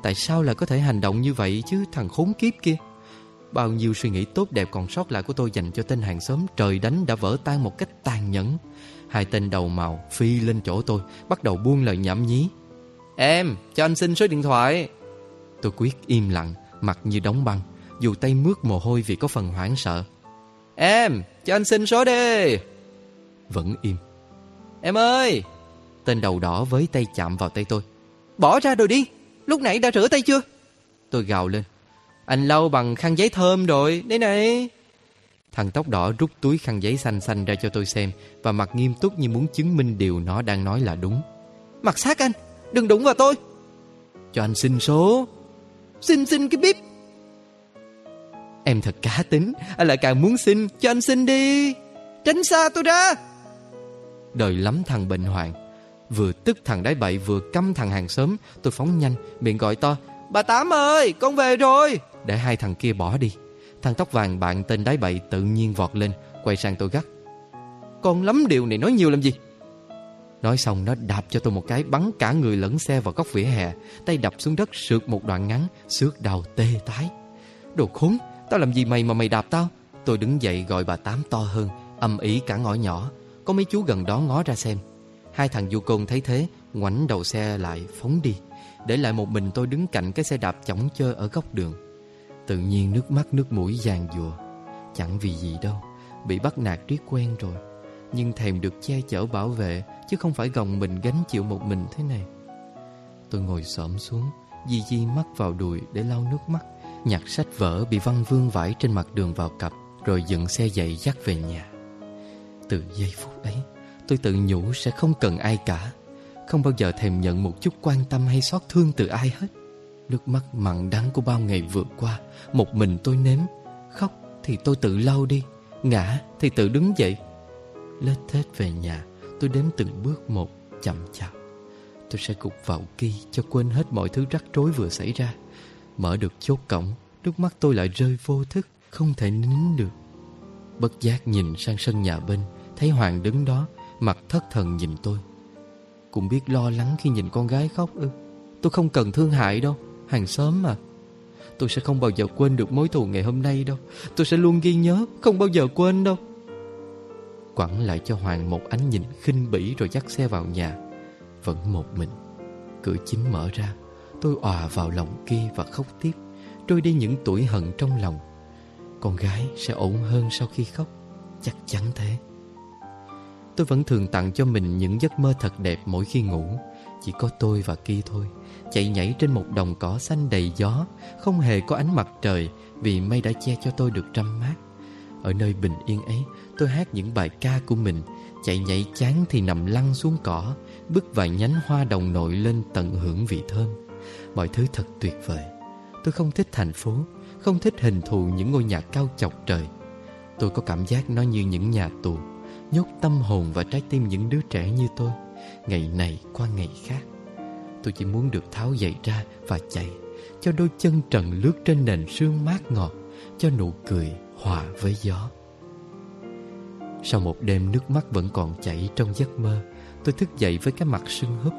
Tại sao lại có thể hành động như vậy chứ, thằng khốn kiếp kia? Bao nhiêu suy nghĩ tốt đẹp còn sót lại của tôi dành cho tên hàng xóm trời đánh đã vỡ tan một cách tàn nhẫn. Hai tên đầu màu phi lên chỗ tôi, bắt đầu buông lời nhảm nhí: "Em, cho anh xin số điện thoại." Tôi quyết im lặng, mặt như đóng băng, dù tay mướt mồ hôi vì có phần hoảng sợ. "Em, cho anh xin số đi." Vẫn im. "Em ơi!" Tên đầu đỏ với tay chạm vào tay tôi: "Bỏ ra rồi đi, lúc nãy đã rửa tay chưa?" Tôi gào lên: "Anh lau bằng khăn giấy thơm rồi, đây này." Thằng tóc đỏ rút túi khăn giấy xanh xanh ra cho tôi xem, và mặt nghiêm túc như muốn chứng minh điều nó đang nói là đúng: "Mặt sát anh, đừng đụng vào tôi." "Cho anh xin số." Xin cái bíp." "Em thật cá tính, anh lại càng muốn xin, cho anh xin đi. Tránh xa tôi ra." Đời lắm thằng bệnh hoạn. Vừa tức thằng đái bậy vừa căm thằng hàng xóm, tôi phóng nhanh, miệng gọi to: "Bà Tám ơi, con về rồi!" Để hai thằng kia bỏ đi. Thằng tóc vàng bạn tên đái bậy tự nhiên vọt lên, quay sang tôi gắt: "Con lắm điều này nói nhiều làm gì?" Nói xong nó đạp cho tôi một cái, bắn cả người lẫn xe vào góc vỉa hè, tay đập xuống đất sượt một đoạn ngắn, xước đầu tê tái. "Đồ khốn, tao làm gì mày mà mày đạp tao?" Tôi đứng dậy gọi bà Tám to hơn, âm ỉ cả ngõ nhỏ. Có mấy chú gần đó ngó ra xem. Hai thằng du côn thấy thế, ngoảnh đầu xe lại phóng đi, để lại một mình tôi đứng cạnh cái xe đạp chỏng chơ ở góc đường. Tự nhiên nước mắt nước mũi giàn giụa. Chẳng vì gì đâu, bị bắt nạt riết quen rồi, nhưng thèm được che chở bảo vệ, chứ không phải gồng mình gánh chịu một mình thế này. Tôi ngồi xổm xuống, di di mắt vào đùi để lau nước mắt, nhặt sách vở bị văng vương vãi trên mặt đường vào cặp, rồi dựng xe dậy dắt về nhà. Từ giây phút ấy, tôi tự nhủ sẽ không cần ai cả, không bao giờ thèm nhận một chút quan tâm hay xót thương từ ai hết. Nước mắt mặn đắng của bao ngày vừa qua, một mình tôi nếm. Khóc thì tôi tự lau đi, ngã thì tự đứng dậy. Lết thết về nhà, tôi đếm từng bước một, chậm chạp. Tôi sẽ gục vào Kỳ cho quên hết mọi thứ rắc rối vừa xảy ra. Mở được chốt cổng, nước mắt tôi lại rơi vô thức, không thể nín được. Bất giác nhìn sang sân nhà bên, thấy Hoàng đứng đó, mặt thất thần nhìn tôi. Cũng biết lo lắng khi nhìn con gái khóc ư? Tôi không cần thương hại đâu, hàng xóm mà. Tôi sẽ không bao giờ quên được mối thù ngày hôm nay đâu. Tôi sẽ luôn ghi nhớ, không bao giờ quên đâu. Quẳng lại cho Hoàng một ánh nhìn khinh bỉ rồi dắt xe vào nhà. Vẫn một mình. Cửa chính mở ra, tôi òa vào lòng Kỳ và khóc tiếp, trôi đi những tủi hận trong lòng. Con gái sẽ ổn hơn sau khi khóc, chắc chắn thế. Tôi vẫn thường tặng cho mình những giấc mơ thật đẹp mỗi khi ngủ. Chỉ có tôi và Kỳ thôi, chạy nhảy trên một đồng cỏ xanh đầy gió, không hề có ánh mặt trời vì mây đã che cho tôi được râm mát. Ở nơi bình yên ấy, tôi hát những bài ca của mình, chạy nhảy chán thì nằm lăn xuống cỏ, bứt vài nhánh hoa đồng nội lên tận hưởng vị thơm. Mọi thứ thật tuyệt vời. Tôi không thích thành phố, không thích hình thù những ngôi nhà cao chọc trời. Tôi có cảm giác nó như những nhà tù, nhốt tâm hồn và trái tim những đứa trẻ như tôi, ngày này qua ngày khác. Tôi chỉ muốn được tháo giày ra và chạy, cho đôi chân trần lướt trên nền sương mát ngọt, cho nụ cười hòa với gió. Sau một đêm nước mắt vẫn còn chảy trong giấc mơ, tôi thức dậy với cái mặt sưng húp,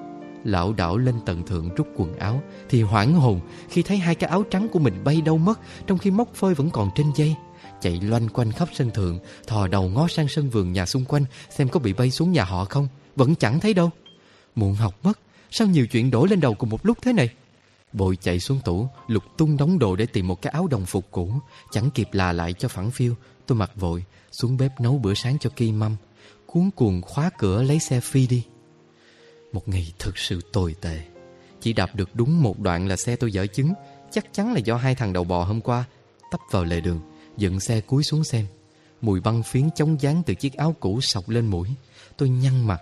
lảo đảo lên tầng thượng rút quần áo thì hoảng hồn khi thấy hai cái áo trắng của mình bay đâu mất, trong khi móc phơi vẫn còn trên dây. Chạy loanh quanh khắp sân thượng, thò đầu ngó sang sân vườn nhà xung quanh xem có bị bay xuống nhà họ không, vẫn chẳng thấy đâu. Muộn học mất, sao nhiều chuyện đổ lên đầu cùng một lúc thế này. Bội chạy xuống tủ, lục tung đống đồ để tìm một cái áo đồng phục cũ, chẳng kịp là lại cho phẳng phiu. Tôi mặc vội, xuống bếp nấu bữa sáng cho Kỳ mâm, cuống cuồng khóa cửa lấy xe phi đi. Một ngày thực sự tồi tệ. Chỉ đạp được đúng một đoạn là xe tôi dở chứng, chắc chắn là do hai thằng đầu bò hôm qua. Tấp vào lề đường, dựng xe cúi xuống xem. Mùi băng phiến chống dáng từ chiếc áo cũ sộc lên mũi. Tôi nhăn mặt,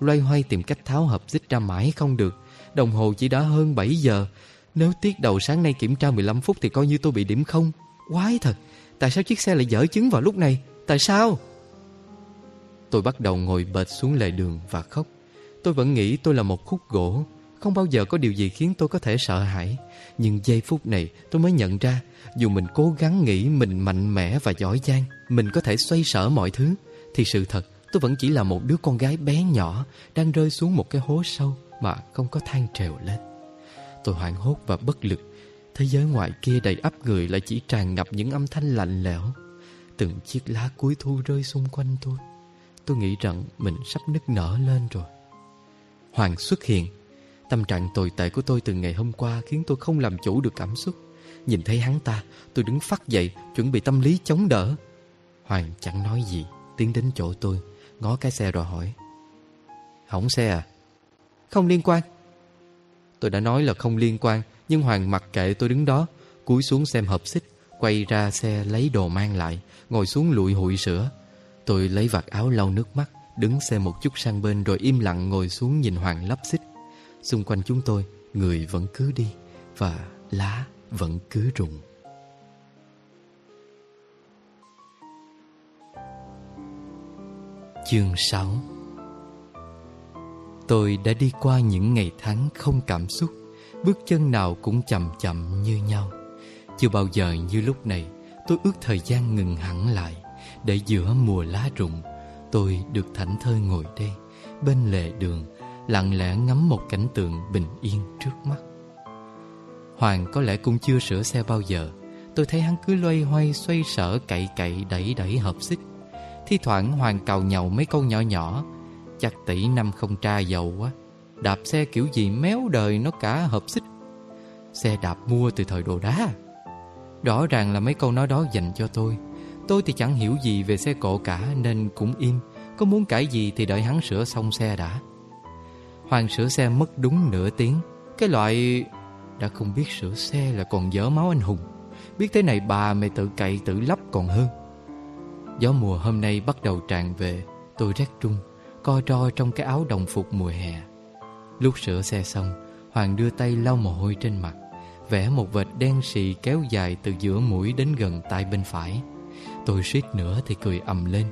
loay hoay tìm cách tháo hộp xích ra mãi không được. Đồng hồ chỉ đã hơn 7 giờ. Nếu tiết đầu sáng nay kiểm tra 15 phút thì coi như tôi bị điểm không. Quái thật, tại sao chiếc xe lại dở chứng vào lúc này? Tại sao? Tôi bắt đầu ngồi bệt xuống lề đường và khóc. Tôi vẫn nghĩ tôi là một khúc gỗ, không bao giờ có điều gì khiến tôi có thể sợ hãi. Nhưng giây phút này tôi mới nhận ra, dù mình cố gắng nghĩ mình mạnh mẽ và giỏi giang, mình có thể xoay sở mọi thứ, thì sự thật tôi vẫn chỉ là một đứa con gái bé nhỏ đang rơi xuống một cái hố sâu mà không có thang trèo lên. Tôi hoảng hốt và bất lực. Thế giới ngoài kia đầy ắp người lại chỉ tràn ngập những âm thanh lạnh lẽo. Từng chiếc lá cuối thu rơi xung quanh tôi. Tôi nghĩ rằng mình sắp nức nở lên rồi. Hoàng xuất hiện. Tâm trạng tồi tệ của tôi từ ngày hôm qua khiến tôi không làm chủ được cảm xúc. Nhìn thấy hắn ta, tôi đứng phắt dậy, chuẩn bị tâm lý chống đỡ. Hoàng chẳng nói gì, tiến đến chỗ tôi, ngó cái xe rồi hỏi: "Hỏng xe à?" "Không liên quan." Tôi đã nói là không liên quan, nhưng Hoàng mặc kệ tôi đứng đó, cúi xuống xem hộp xích, quay ra xe lấy đồ mang lại, ngồi xuống lụi hụi sữa. Tôi lấy vạt áo lau nước mắt, đứng xe một chút sang bên rồi im lặng ngồi xuống nhìn Hoàng lắp xích. Xung quanh chúng tôi, người vẫn cứ đi và lá vẫn cứ rụng. Chương 6. Tôi đã đi qua những ngày tháng không cảm xúc, bước chân nào cũng chậm chậm như nhau. Chưa bao giờ như lúc này, tôi ước thời gian ngừng hẳn lại, để giữa mùa lá rụng, tôi được thảnh thơi ngồi đây, bên lề đường, lặng lẽ ngắm một cảnh tượng bình yên trước mắt. Hoàng có lẽ cũng chưa sửa xe bao giờ. Tôi thấy hắn cứ loay hoay xoay sở, cậy cậy đẩy đẩy hộp xích. Thi thoảng Hoàng càu nhàu mấy câu nhỏ nhỏ: "Chắc tỷ năm không tra dầu quá, đạp xe kiểu gì méo đời nó cả hộp xích. Xe đạp mua từ thời đồ đá." Rõ ràng là mấy câu nói đó dành cho tôi. Tôi thì chẳng hiểu gì về xe cộ cả nên cũng im. Có muốn cãi gì thì đợi hắn sửa xong xe đã. Hoàng sửa xe mất đúng nửa tiếng. Cái loại đã không biết sửa xe là còn dở máu anh hùng. Biết thế này bà mày tự cậy tự lắp còn hơn. Gió mùa hôm nay bắt đầu tràn về. Tôi rét run, co ro trong cái áo đồng phục mùa hè. Lúc sửa xe xong, Hoàng đưa tay lau mồ hôi trên mặt, vẽ một vệt đen sì kéo dài từ giữa mũi đến gần tai bên phải. Tôi suýt nữa thì cười ầm lên.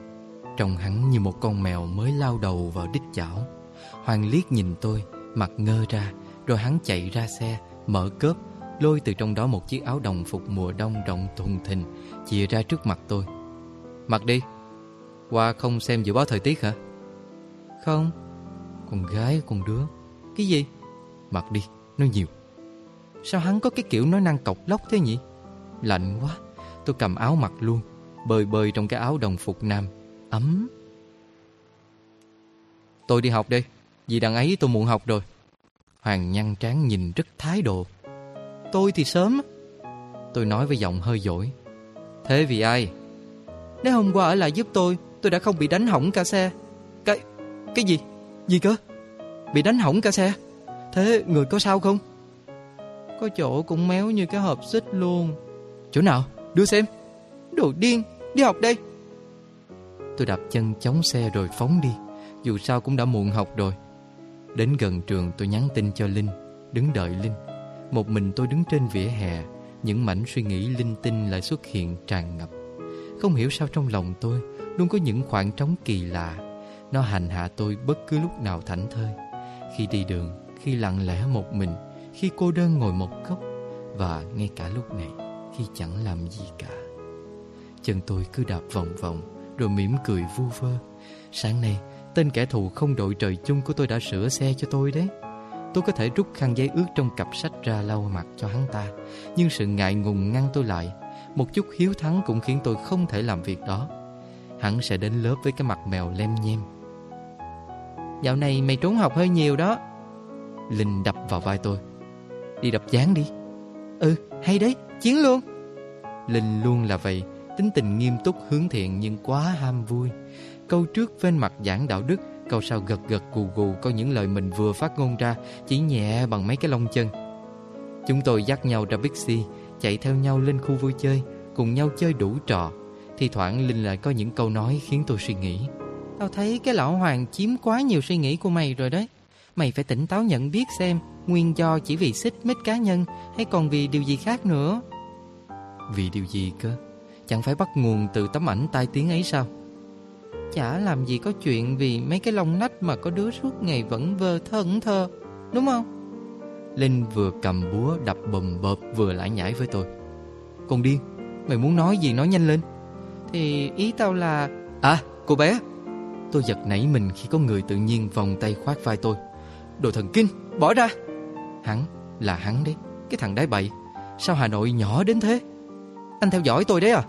Trông hắn như một con mèo mới lao đầu vào đít chảo. Hoàng liếc nhìn tôi, mặt ngơ ra. Rồi hắn chạy ra xe, mở cốp, lôi từ trong đó một chiếc áo đồng phục mùa đông rộng thùng thình, chìa ra trước mặt tôi. "Mặc đi. Qua không xem dự báo thời tiết hả?" "Không." "Con gái con đứa." "Cái gì?" "Mặc đi, nó nhiều." Sao hắn có cái kiểu nói năng cọc lóc thế nhỉ? Lạnh quá, tôi cầm áo mặc luôn, bơi trong cái áo đồng phục nam, ấm. "Tôi đi học đây, vì đằng ấy tôi muộn học rồi." Hoàng nhăn trán nhìn rất thái độ. "Tôi thì sớm." Tôi nói với giọng hơi dỗi. "Thế vì ai?" "Nếu hôm qua ở lại giúp tôi đã không bị đánh hỏng cả xe." Cái gì? Gì cơ? Bị đánh hỏng cả xe? Thế người có sao không?" "Có chỗ cũng méo như cái hộp xích luôn." "Chỗ nào? Đưa xem." "Đồ điên, đi học đây." Tôi đạp chân chống xe rồi phóng đi. Dù sao cũng đã muộn học rồi. Đến gần trường tôi nhắn tin cho Linh, đứng đợi Linh. Một mình tôi đứng trên vỉa hè, những mảnh suy nghĩ linh tinh lại xuất hiện tràn ngập. Không hiểu sao trong lòng tôi luôn có những khoảng trống kỳ lạ. Nó hành hạ tôi bất cứ lúc nào thảnh thơi. Khi đi đường, khi lặng lẽ một mình, khi cô đơn ngồi một góc, và ngay cả lúc này, khi chẳng làm gì cả. Chân tôi cứ đạp vòng vòng, rồi mỉm cười vu vơ. Sáng nay, tên kẻ thù không đội trời chung của tôi đã sửa xe cho tôi đấy. Tôi có thể rút khăn giấy ướt trong cặp sách ra lau mặt cho hắn ta, nhưng sự ngại ngùng ngăn tôi lại. Một chút hiếu thắng cũng khiến tôi không thể làm việc đó. Hắn sẽ đến lớp với cái mặt mèo lem nhem. "Dạo này mày trốn học hơi nhiều đó." Linh đập vào vai tôi. "Đi đập chán đi." "Ừ, hay đấy, chiến luôn." Linh luôn là vậy, tính tình nghiêm túc hướng thiện nhưng quá ham vui. Câu trước vên mặt giảng đạo đức, câu sau gật gật gù gù coi những lời mình vừa phát ngôn ra chỉ nhẹ bằng mấy cái lông chân. Chúng tôi dắt nhau ra Bixi, chạy theo nhau lên khu vui chơi, cùng nhau chơi đủ trò. Thi thoảng Linh lại có những câu nói khiến tôi suy nghĩ. Tao thấy cái lão Hoàng chiếm quá nhiều suy nghĩ của mày rồi đấy. Mày phải tỉnh táo nhận biết xem nguyên do chỉ vì xích mích cá nhân hay còn vì điều gì khác nữa. Vì điều gì cơ? Chẳng phải bắt nguồn từ tấm ảnh tai tiếng ấy sao? Chả làm gì có chuyện vì mấy cái lông nách mà có đứa suốt ngày vẫn vơ thẫn thơ, đúng không? Linh vừa cầm búa đập bầm bợp vừa lải nhải với tôi. Con điên, mày muốn nói gì nói nhanh lên. Thì ý tao là... À, cô bé. Tôi giật nảy mình khi có người tự nhiên vòng tay khoác vai tôi. Đồ thần kinh, bỏ ra. Hắn, là hắn đấy, cái thằng đái bậy. Sao Hà Nội nhỏ đến thế? Anh theo dõi tôi đấy à?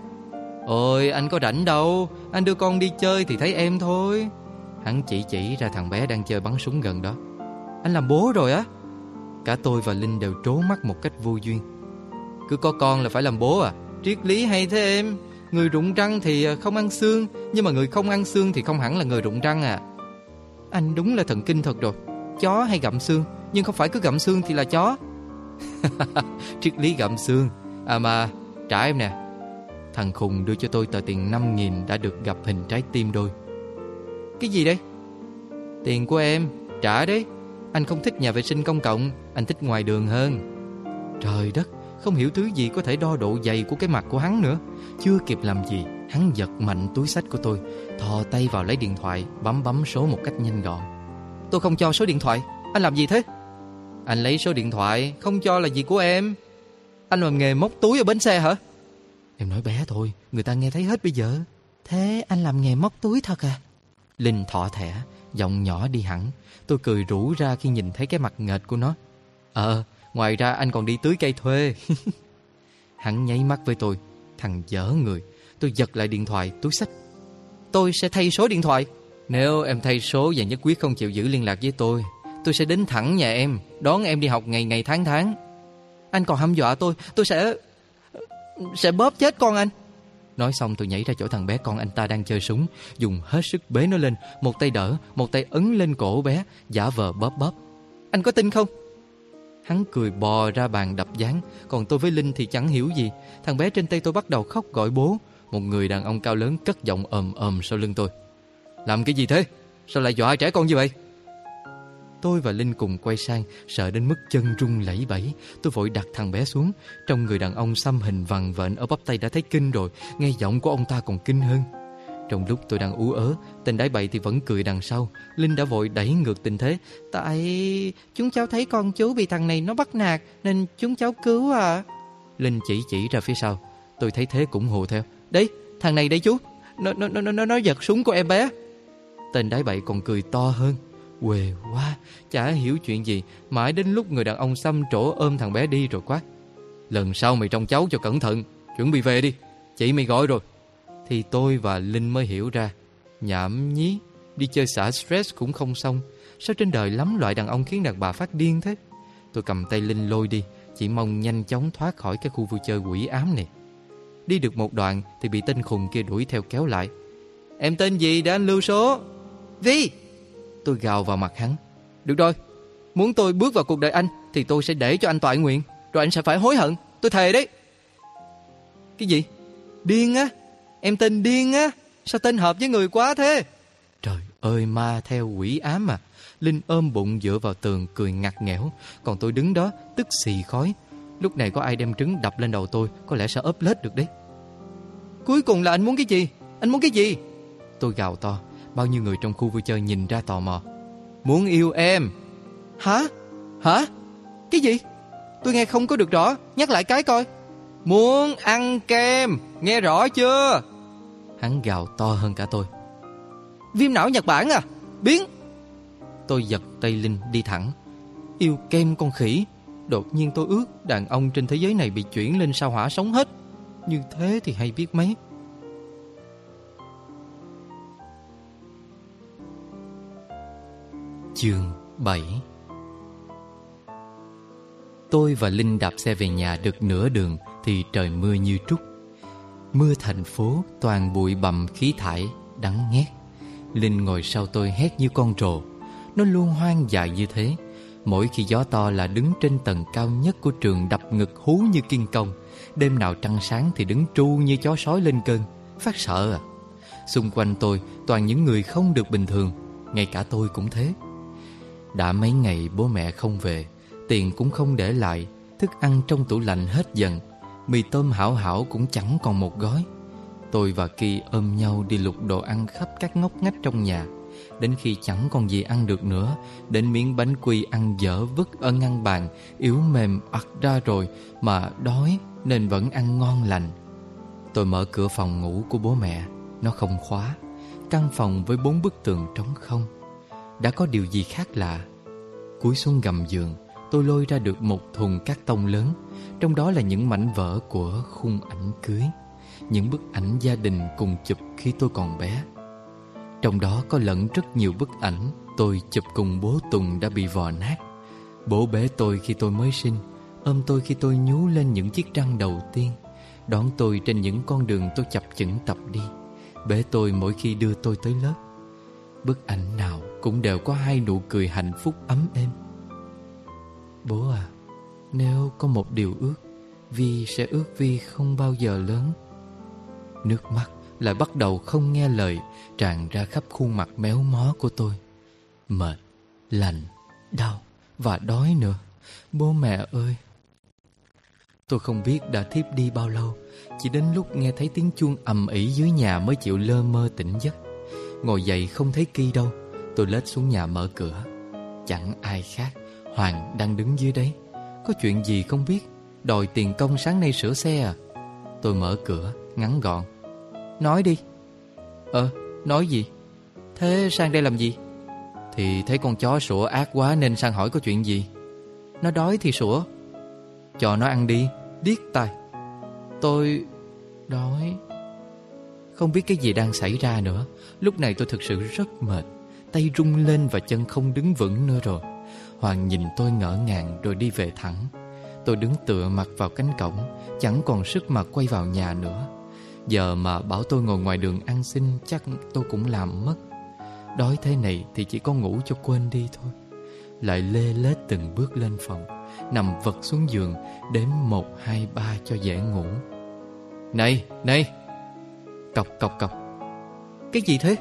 Ôi, anh có rảnh đâu. Anh đưa con đi chơi thì thấy em thôi. Hắn chỉ ra thằng bé đang chơi bắn súng gần đó. Anh làm bố rồi á? Cả tôi và Linh đều trố mắt một cách vô duyên. Cứ có con là phải làm bố à? Triết lý hay thế em. Người rụng răng thì không ăn xương, nhưng mà người không ăn xương thì không hẳn là người rụng răng à. Anh đúng là thần kinh thật rồi. Chó hay gặm xương, nhưng không phải cứ gặm xương thì là chó. Triết lý gặm xương. À mà, trả em nè. Thằng khùng đưa cho tôi tờ tiền 5.000 đã được gặp hình trái tim đôi. Cái gì đây? Tiền của em, trả đấy. Anh không thích nhà vệ sinh công cộng, anh thích ngoài đường hơn. Trời đất, không hiểu thứ gì có thể đo độ dày của cái mặt của hắn nữa. Chưa kịp làm gì, hắn giật mạnh túi xách của tôi, thò tay vào lấy điện thoại, bấm số một cách nhanh gọn. Tôi không cho số điện thoại, anh làm gì thế? Anh lấy số điện thoại, không cho là gì của em. Anh làm nghề móc túi ở bến xe hả? Em nói bé thôi, người ta nghe thấy hết bây giờ. Thế anh làm nghề móc túi thật à? Linh thọ thẻ, giọng nhỏ đi hẳn. Tôi cười rủ ra khi nhìn thấy cái mặt nghệt của nó. Ngoài ra anh còn đi tưới cây thuê. Hắn nháy mắt với tôi. Thằng dở người. Tôi giật lại điện thoại, túi xách. Tôi sẽ thay số điện thoại. Nếu em thay số và nhất quyết không chịu giữ liên lạc với tôi sẽ đến thẳng nhà em, đón em đi học ngày ngày tháng tháng. Anh còn hăm dọa tôi sẽ bóp chết con anh. Nói xong tôi nhảy ra chỗ thằng bé con anh ta đang chơi súng, dùng hết sức bế nó lên, một tay đỡ, một tay ấn lên cổ bé, giả vờ bóp. Anh có tin không? Hắn cười bò ra bàn đập dáng. Còn tôi với Linh thì chẳng hiểu gì. Thằng bé trên tay tôi bắt đầu khóc gọi bố. Một người đàn ông cao lớn cất giọng ồm sau lưng tôi. Làm cái gì thế? Sao lại dọa trẻ con như vậy? Tôi và Linh cùng quay sang, sợ đến mức chân run lẩy bẩy. Tôi vội đặt thằng bé xuống. Trong người đàn ông xăm hình vằn vện ở bắp tay đã thấy kinh rồi, nghe giọng của ông ta còn kinh hơn. Trong lúc tôi đang ú ớ, tên đái bậy thì vẫn cười đằng sau. Linh đã vội đẩy ngược tình thế. Tại chúng cháu thấy con chú bị thằng này nó bắt nạt nên chúng cháu cứu à. Linh chỉ ra phía sau. Tôi thấy thế cũng hù theo. Đấy, thằng này đấy chú. Nó giật súng của em bé. Tên đái bậy còn cười to hơn. Quê quá, chả hiểu chuyện gì. Mãi đến lúc người đàn ông xăm trổ ôm thằng bé đi rồi quát. Lần sau mày trông cháu cho cẩn thận, chuẩn bị về đi, chị mày gọi rồi. Thì tôi và Linh mới hiểu ra. Nhảm nhí, đi chơi xả stress cũng không xong. Sao trên đời lắm loại đàn ông khiến đàn bà phát điên thế? Tôi cầm tay Linh lôi đi, chỉ mong nhanh chóng thoát khỏi cái khu vui chơi quỷ ám này. Đi được một đoạn thì bị tên khùng kia đuổi theo kéo lại. Em tên gì để anh lưu số? Vi! Tôi gào vào mặt hắn. Được rồi, muốn tôi bước vào cuộc đời anh thì tôi sẽ để cho anh toại nguyện, rồi anh sẽ phải hối hận, tôi thề đấy. Cái gì? Điên á? Em tên điên á? Sao tên hợp với người quá thế? Trời ơi, ma theo quỷ ám à. Linh ôm bụng dựa vào tường cười ngặt nghẽo. Còn tôi đứng đó tức xì khói. Lúc này có ai đem trứng đập lên đầu tôi, có lẽ sẽ ốp lết được đấy. Cuối cùng là anh muốn cái gì? Anh muốn cái gì? Tôi gào to. Bao nhiêu người trong khu vui chơi nhìn ra tò mò. Muốn yêu em. Hả? Cái gì? Tôi nghe không có được rõ. Nhắc lại cái coi. Muốn ăn kem. Nghe rõ chưa? Hắn gào to hơn cả tôi. Viêm não Nhật Bản à? Biến. Tôi giật tay Linh đi thẳng. Yêu kem con khỉ. Đột nhiên tôi ước đàn ông trên thế giới này bị chuyển lên sao hỏa sống hết. Như thế thì hay biết mấy. Chương 7. Tôi và Linh đạp xe về nhà được nửa đường thì trời mưa như trút. Mưa thành phố toàn bụi bặm khí thải đắng nghét. Linh ngồi sau tôi hét như con trồ. Nó luôn hoang dại như thế. Mỗi khi gió to là đứng trên tầng cao nhất của trường đập ngực hú như kiên công. Đêm nào trăng sáng thì đứng tru như chó sói lên cơn. Phát sợ à? Xung quanh tôi toàn những người không được bình thường, ngay cả tôi cũng thế. Đã mấy ngày bố mẹ không về, tiền cũng không để lại, thức ăn trong tủ lạnh hết dần, mì tôm Hảo Hảo cũng chẳng còn một gói. Tôi và Kỳ ôm nhau đi lục đồ ăn khắp các ngóc ngách trong nhà, đến khi chẳng còn gì ăn được nữa, đến miếng bánh quy ăn dở vứt ở ngăn bàn, yếu mềm ặt ra rồi mà đói nên vẫn ăn ngon lành. Tôi mở cửa phòng ngủ của bố mẹ, nó không khóa, căn phòng với 4 bức tường trống không. Đã có điều gì khác lạ. Cúi xuống gầm giường, tôi lôi ra được một thùng cát tông lớn, trong đó là những mảnh vỡ của khung ảnh cưới, những bức ảnh gia đình cùng chụp khi tôi còn bé. Trong đó có lẫn rất nhiều bức ảnh tôi chụp cùng bố Tùng đã bị vò nát. Bố bế tôi khi tôi mới sinh, ôm tôi khi tôi nhú lên những chiếc răng đầu tiên, đón tôi trên những con đường tôi chập chững tập đi, bế tôi mỗi khi đưa tôi tới lớp. Bức ảnh nào cũng đều có hai nụ cười hạnh phúc ấm êm. Bố à, nếu có một điều ước, Vi sẽ ước Vi không bao giờ lớn. Nước mắt lại bắt đầu không nghe lời, tràn ra khắp khuôn mặt méo mó của tôi. Mệt, lạnh, đau và đói nữa. Bố mẹ ơi! Tôi không biết đã thiếp đi bao lâu, chỉ đến lúc nghe thấy tiếng chuông ầm ĩ dưới nhà mới chịu lơ mơ tỉnh giấc. Ngồi dậy không thấy Kỳ đâu, tôi lết xuống nhà mở cửa. Chẳng ai khác, Hoàng đang đứng dưới đấy. Có chuyện gì không biết, đòi tiền công sáng nay sửa xe à? Tôi mở cửa, ngắn gọn. Nói đi. Nói gì? Thế sang đây làm gì? Thì thấy con chó sủa ác quá nên sang hỏi có chuyện gì. Nó đói thì sủa. Cho nó ăn đi, điếc tai. Tôi... đói. Không biết cái gì đang xảy ra nữa. Lúc này tôi thực sự rất mệt, tay rung lên và chân không đứng vững nữa rồi. Hoàng nhìn tôi ngỡ ngàng rồi đi về thẳng. Tôi đứng tựa mặt vào cánh cổng, chẳng còn sức mà quay vào nhà nữa. Giờ mà bảo tôi ngồi ngoài đường ăn xin chắc tôi cũng làm mất. Đói thế này thì chỉ có ngủ cho quên đi thôi. Lại lê lết từng bước lên phòng, nằm vật xuống giường, đếm 1, 2, 3 cho dễ ngủ. Này, này! Cộc cộc cộc. Cái gì thế?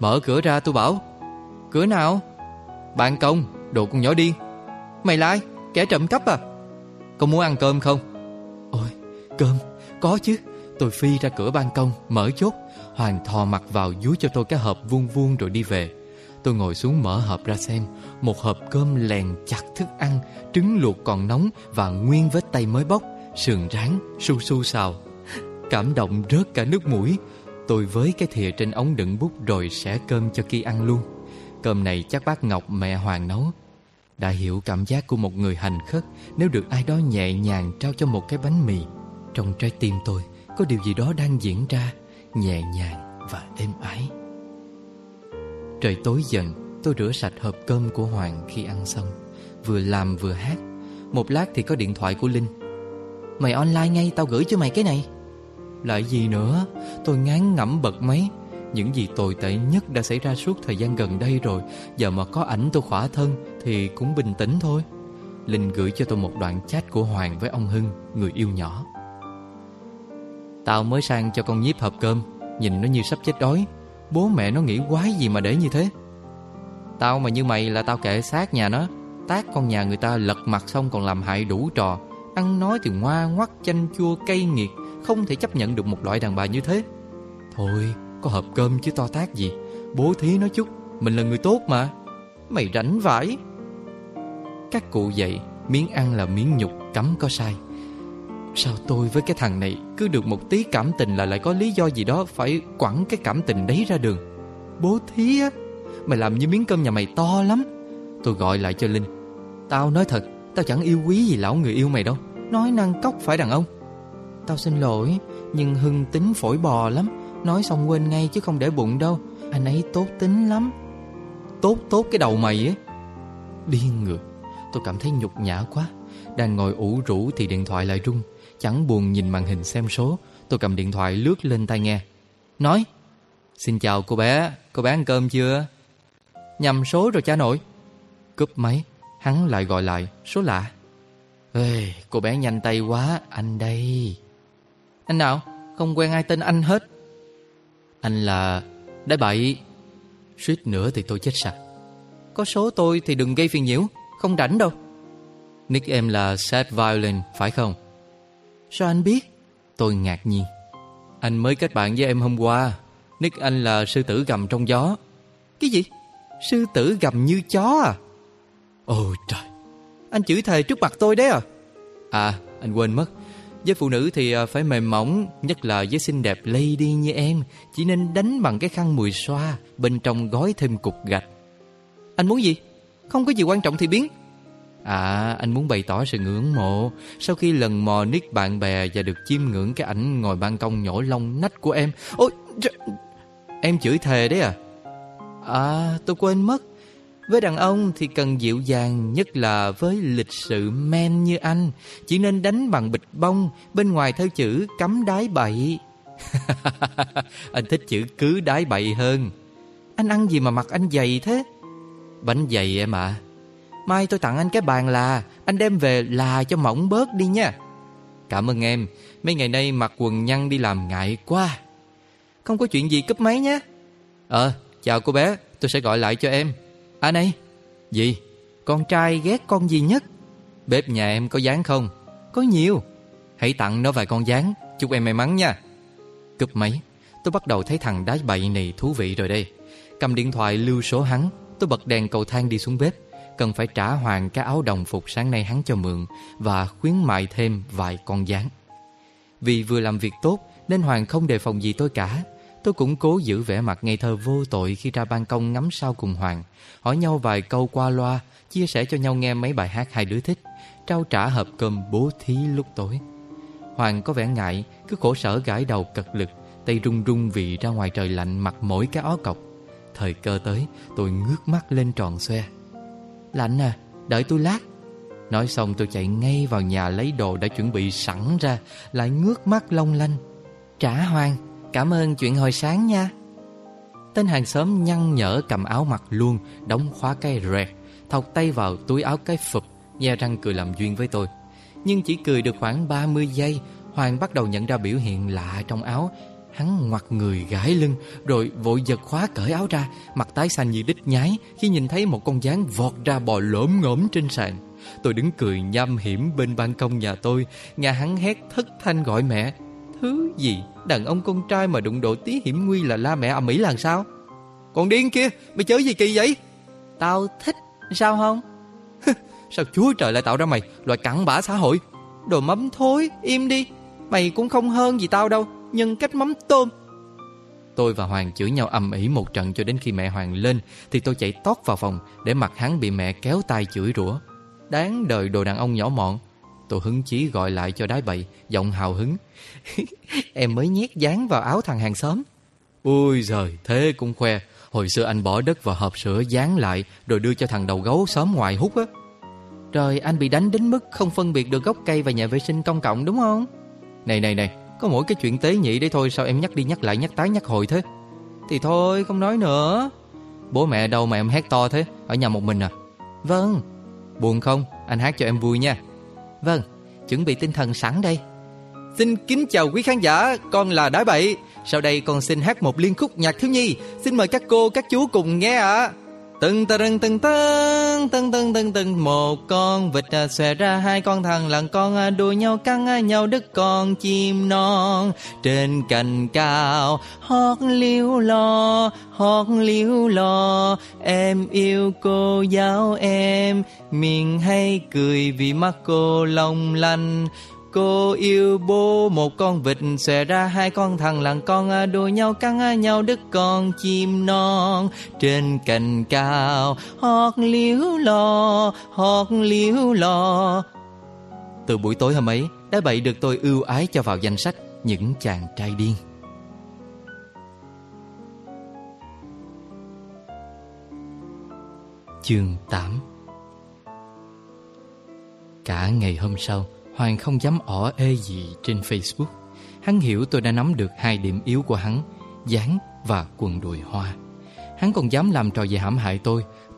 Mở cửa ra tôi bảo. Cửa nào? Ban công, đồ con nhỏ điên. Mày là ai? Kẻ trộm cắp à? Con muốn ăn cơm không? Ôi, cơm, có chứ. Tôi phi ra cửa ban công, mở chốt. Hoàng thò mặt vào dúi cho tôi cái hộp vuông vuông rồi đi về. Tôi ngồi xuống mở hộp ra xem. Một hộp cơm lèn chặt thức ăn, trứng luộc còn nóng và nguyên vết tay mới bóc, sườn rán, su su xào. Cảm động rớt cả nước mũi. Tôi với cái thìa trên ống đựng bút rồi xẻ cơm cho Kỳ ăn luôn. Cơm này chắc bác Ngọc mẹ Hoàng nấu. Đã hiểu cảm giác của một người hành khất nếu được ai đó nhẹ nhàng trao cho một cái bánh mì. Trong trái tim tôi có điều gì đó đang diễn ra, nhẹ nhàng và êm ái. Trời tối dần, tôi rửa sạch hộp cơm của Hoàng khi ăn xong. Vừa làm vừa hát. Một lát thì có điện thoại của Linh. Mày online ngay, tao gửi cho mày cái này. Lại gì nữa? Tôi ngán ngẩm bật máy. Những gì tồi tệ nhất đã xảy ra suốt thời gian gần đây rồi. Giờ mà có ảnh tôi khỏa thân thì cũng bình tĩnh thôi. Linh gửi cho tôi một đoạn chat của Hoàng với ông Hưng, người yêu nhỏ. Tao mới sang cho con Nhíp hộp cơm. Nhìn nó như sắp chết đói. Bố mẹ nó nghĩ quái gì mà để như thế. Tao mà như mày là tao kệ xác nhà nó. Tát con nhà người ta lật mặt xong còn làm hại đủ trò. Ăn nói thì ngoa ngoắt chanh chua cay nghiệt. Không thể chấp nhận được một loại đàn bà như thế. Thôi, có hộp cơm chứ to tát gì. Bố thí nó chút, mình là người tốt mà. Mày rảnh vãi. Các cụ dạy, miếng ăn là miếng nhục, cấm có sai. Sao tôi với cái thằng này cứ được một tí cảm tình là lại có lý do gì đó phải quẳng cái cảm tình đấy ra đường. Bố thí á. Mày làm như miếng cơm nhà mày to lắm. Tôi gọi lại cho Linh. Tao nói thật, tao chẳng yêu quý gì lão người yêu mày đâu. Nói năng cóc phải đàn ông. Tao xin lỗi, nhưng Hưng tính phổi bò lắm. Nói xong quên ngay chứ không để bụng đâu. Anh ấy tốt tính lắm. Tốt cái đầu mày ấy. Điên ngược. Tôi cảm thấy nhục nhã quá. Đang ngồi ủ rũ thì điện thoại lại rung. Chẳng buồn nhìn màn hình xem số, tôi cầm điện thoại lướt lên tai nghe. Nói. Xin chào cô bé ăn cơm chưa? Nhầm số rồi cha nội. Cúp máy, hắn lại gọi lại, số lạ. Ê, cô bé nhanh tay quá, anh đây. Anh nào, không quen ai tên anh hết. Anh là đã bậy, suýt nữa thì tôi chết sạch. Có số tôi thì đừng gây phiền nhiễu, không rảnh đâu. Nick em là Sad Violin phải không? Sao anh biết? Tôi ngạc nhiên. Anh mới kết bạn với em hôm qua. Nick anh là sư tử gầm trong gió. Cái gì? Sư tử gầm như chó à? Ôi trời, anh chửi thề trước mặt tôi đấy à? À, anh quên mất. Với phụ nữ thì phải mềm mỏng, nhất là với xinh đẹp lady như em, chỉ nên đánh bằng cái khăn mùi xoa, bên trong gói thêm cục gạch. Anh muốn gì? Không có gì quan trọng thì biến. À, anh muốn bày tỏ sự ngưỡng mộ sau khi lần mò nick bạn bè và được chiêm ngưỡng cái ảnh ngồi ban công nhổ lông nách của em. Ôi, em chửi thề đấy à? À, tôi quên mất. Với đàn ông thì cần dịu dàng, nhất là với lịch sự men như anh. Chỉ nên đánh bằng bịch bông, bên ngoài theo chữ cắm đái bậy. Anh thích chữ cứ đái bậy hơn. Anh ăn gì mà mặt anh dày thế? Bánh dày em ạ. À, mai tôi tặng anh cái bàn là, anh đem về là cho mỏng bớt đi nha. Cảm ơn em, mấy ngày nay mặc quần nhăn đi làm ngại quá. Không có chuyện gì cúp máy nhé. Chào cô bé, tôi sẽ gọi lại cho em. À này, gì? Con trai ghét con gì nhất? Bếp nhà em có dán không? Có nhiều. Hãy tặng nó vài con dán, chúc em may mắn nha. Cúp máy. Tôi bắt đầu thấy thằng đái bậy này thú vị rồi đây. Cầm điện thoại lưu số hắn, tôi bật đèn cầu thang đi xuống bếp. Cần phải trả Hoàng cái áo đồng phục sáng nay hắn cho mượn và khuyến mại thêm vài con dán. Vì vừa làm việc tốt nên Hoàng không đề phòng gì tôi cả. Tôi cũng cố giữ vẻ mặt ngây thơ vô tội khi ra ban công ngắm sao cùng Hoàng, hỏi nhau vài câu qua loa, chia sẻ cho nhau nghe mấy bài hát hai đứa thích, trao trả hộp cơm bố thí lúc tối. Hoàng có vẻ ngại, cứ khổ sở gãi đầu cật lực, tay run run vì ra ngoài trời lạnh mặc mỗi cái ó cọc. Thời cơ tới, tôi ngước mắt lên tròn xoe. Lạnh à, đợi tôi lát. Nói xong tôi chạy ngay vào nhà lấy đồ đã chuẩn bị sẵn ra, lại ngước mắt long lanh. Trả Hoàng, cảm ơn chuyện hồi sáng nha. Tên hàng xóm nhăn nhở cầm áo mặc luôn, đóng khóa cái rẹt, thọc tay vào túi áo cái phụp, nhe răng cười làm duyên với tôi. Nhưng chỉ cười được khoảng 30 giây, Hoàng bắt đầu nhận ra biểu hiện lạ trong áo. Hắn ngoặt người gãi lưng, rồi vội giật khóa cởi áo ra, mặt tái xanh như đít nhái khi nhìn thấy một con gián vọt ra bò lổm ngổm trên sàn. Tôi đứng cười nham hiểm bên ban công nhà tôi, nghe hắn hét thất thanh gọi mẹ. Thứ gì? Đàn ông con trai mà đụng độ tí hiểm nguy là la mẹ ầm ĩ làm sao? Còn điên kia, mày chớ gì kỳ vậy? Tao thích, sao không? Sao chúa trời lại tạo ra mày, loại cặn bã xã hội? Đồ mắm thối, im đi. Mày cũng không hơn gì tao đâu, nhân cách mắm tôm. Tôi và Hoàng chửi nhau ầm ĩ một trận cho đến khi mẹ Hoàng lên, thì tôi chạy tót vào phòng để mặc hắn bị mẹ kéo tay chửi rủa. Đáng đời đồ đàn ông nhỏ mọn. Tôi hứng chí gọi lại cho đái bậy, giọng hào hứng. Em mới nhét dán vào áo thằng hàng xóm. Ôi giời, thế cũng khoe. Hồi xưa anh bỏ đất vào hộp sữa dán lại, rồi đưa cho thằng đầu gấu xóm ngoài hút á. Trời, anh bị đánh đến mức không phân biệt được gốc cây và nhà vệ sinh công cộng đúng không? Này, có mỗi cái chuyện tế nhị đấy thôi, sao em nhắc đi nhắc lại nhắc tái nhắc hồi thế? Thì thôi, không nói nữa. Bố mẹ đâu mà em hét to thế, ở nhà một mình à? Vâng. Buồn không? Anh hát cho em vui nha. Vâng, chuẩn bị tinh thần sẵn đây. Xin kính chào quý khán giả, con là Đái Bậy. Sau đây con xin hát một liên khúc nhạc thiếu nhi. Xin mời các cô, các chú cùng nghe ạ. Từng một con vịt xòe ra hai con thằn lằn, con đùa nhau cắn nhau đứt con chim non trên cành cao. Hót liếu lo, em yêu cô giáo em, miệng hay cười vì mắt cô long lanh. Cô yêu bố, một con vịt xòe ra hai con thằn lằn, con đùa nhau cắn nhau đứt con chim non trên cành cao. Hót liếu lo. Từ buổi tối hôm ấy, Đái Bậy được tôi ưu ái cho vào danh sách những chàng trai điên. Chương 8. Cả ngày hôm sau, Hoàng không dám ỏ ê gì trên Facebook. Hắn hiểu tôi đã nắm được hai điểm yếu của hắn, dán và quần đùi hoa. Hắn còn dám làm trò về hãm hại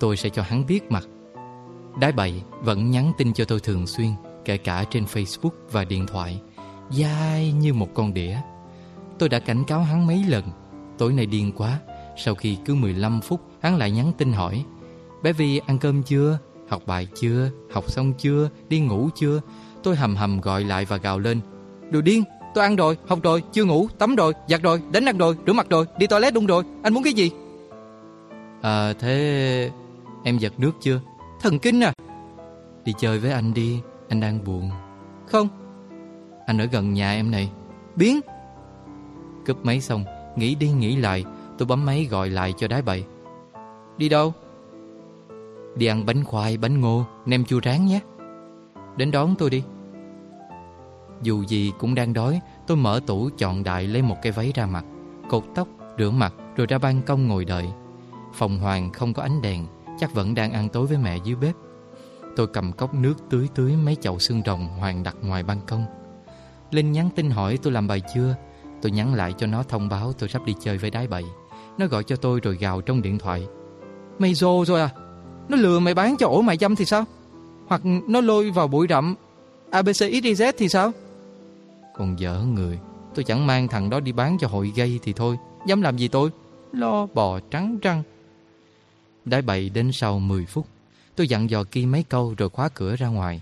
tôi sẽ cho hắn biết mặt. Đái Bậy vẫn nhắn tin cho tôi thường xuyên, kể cả trên Facebook và điện thoại, dai như một con đĩa. Tôi đã cảnh cáo hắn mấy lần, tối nay điên quá. Sau khi cứ 15 phút hắn lại nhắn tin hỏi: bé Vi ăn cơm chưa? Học bài chưa? Học xong chưa? Đi ngủ chưa? Tôi hầm hầm gọi lại và gào lên: đồ điên, tôi ăn rồi, học rồi, chưa ngủ, tắm rồi, giặt rồi, đánh răng rồi, rửa mặt rồi, đi toilet luôn rồi, anh muốn cái gì? Thế em giặt nước chưa? Thần kinh à? Đi chơi với anh đi, anh đang buồn. Không, anh ở gần nhà em này. Biến. Cúp máy xong, nghĩ đi nghĩ lại, tôi bấm máy gọi lại cho đái bậy. Đi đâu? Đi ăn bánh khoai, bánh ngô, nem chua rán nhé. Đến đón tôi đi. Dù gì cũng đang đói, tôi mở tủ chọn đại lấy một cái váy ra mặc, cột tóc, rửa mặt rồi ra ban công ngồi đợi. Phòng Hoàng không có ánh đèn, chắc vẫn đang ăn tối với mẹ dưới bếp. Tôi cầm cốc nước tưới tưới mấy chậu xương rồng Hoàng đặt ngoài ban công. Linh nhắn tin hỏi tôi làm bài chưa. Tôi nhắn lại cho nó thông báo tôi sắp đi chơi với đái bậy. Nó gọi cho tôi rồi gào trong điện thoại: mày rồ rồi à? Nó lừa mày bán cho ổ mại dâm thì sao? Hoặc nó lôi vào bụi rậm ABCXYZ thì sao? Còn dở người, tôi chẳng mang thằng đó đi bán cho hội gay thì thôi, dám làm gì tôi? Lo bò trắng răng. Đái bậy đến sau 10 phút. Tôi dặn dò Kỳ mấy câu rồi khóa cửa ra ngoài.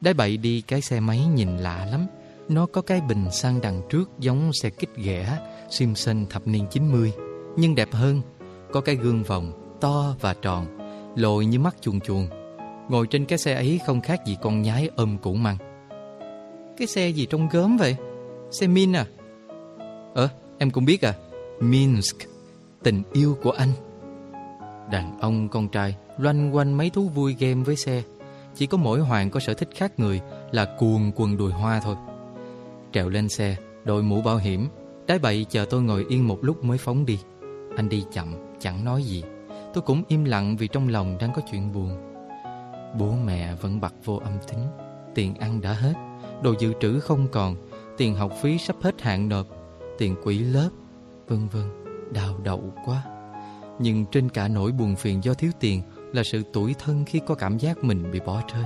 Đái bậy đi cái xe máy nhìn lạ lắm. Nó có cái bình xăng đằng trước giống xe kích ghẻ Simpson thập niên 90, nhưng đẹp hơn. Có cái gương vòng to và tròn, lồi như mắt chuồn chuồn. Ngồi trên cái xe ấy không khác gì con nhái ôm củ măng. Cái xe gì trông gớm vậy? Xe Min à? Em cũng biết à? Minsk, tình yêu của anh. Đàn ông con trai loanh quanh mấy thú vui game với xe. Chỉ có mỗi Hoàng có sở thích khác người là cuồng quần đùi hoa thôi. Trèo lên xe, đội mũ bảo hiểm, đái bậy chờ tôi ngồi yên một lúc mới phóng đi. Anh đi chậm, chẳng nói gì. Tôi cũng im lặng vì trong lòng đang có chuyện buồn. Bố mẹ vẫn bật vô âm tín. Tiền ăn đã hết, đồ dự trữ không còn, tiền học phí sắp hết hạn nộp, tiền quỹ lớp, vân vân. Đau đầu quá. Nhưng trên cả nỗi buồn phiền do thiếu tiền là sự tủi thân khi có cảm giác mình bị bỏ rơi.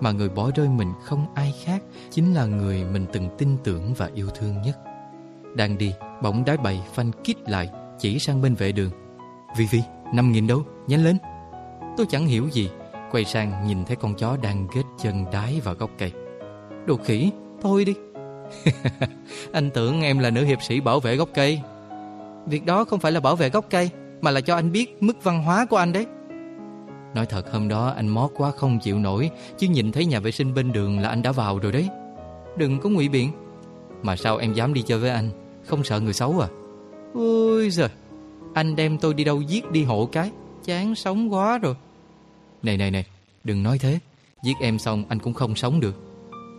Mà người bỏ rơi mình không ai khác, chính là người mình từng tin tưởng và yêu thương nhất. Đang đi, bỗng đái bậy phanh kít lại, chỉ sang bên vệ đường: Vi Vi, 5.000 đâu, nhanh lên. Tôi chẳng hiểu gì, quay sang nhìn thấy con chó đang ghết chân đái vào gốc cây. Đồ khỉ, thôi đi. Anh tưởng em là nữ hiệp sĩ bảo vệ gốc cây. Việc đó không phải là bảo vệ gốc cây, mà là cho anh biết mức văn hóa của anh đấy. Nói thật, hôm đó anh mót quá không chịu nổi, chứ nhìn thấy nhà vệ sinh bên đường là anh đã vào rồi đấy. Đừng có ngụy biện. Mà sao em dám đi chơi với anh? Không sợ người xấu à? Ôi giời, anh đem tôi đi đâu giết đi hộ cái. Chán sống quá rồi. Này, đừng nói thế. Giết em xong anh cũng không sống được.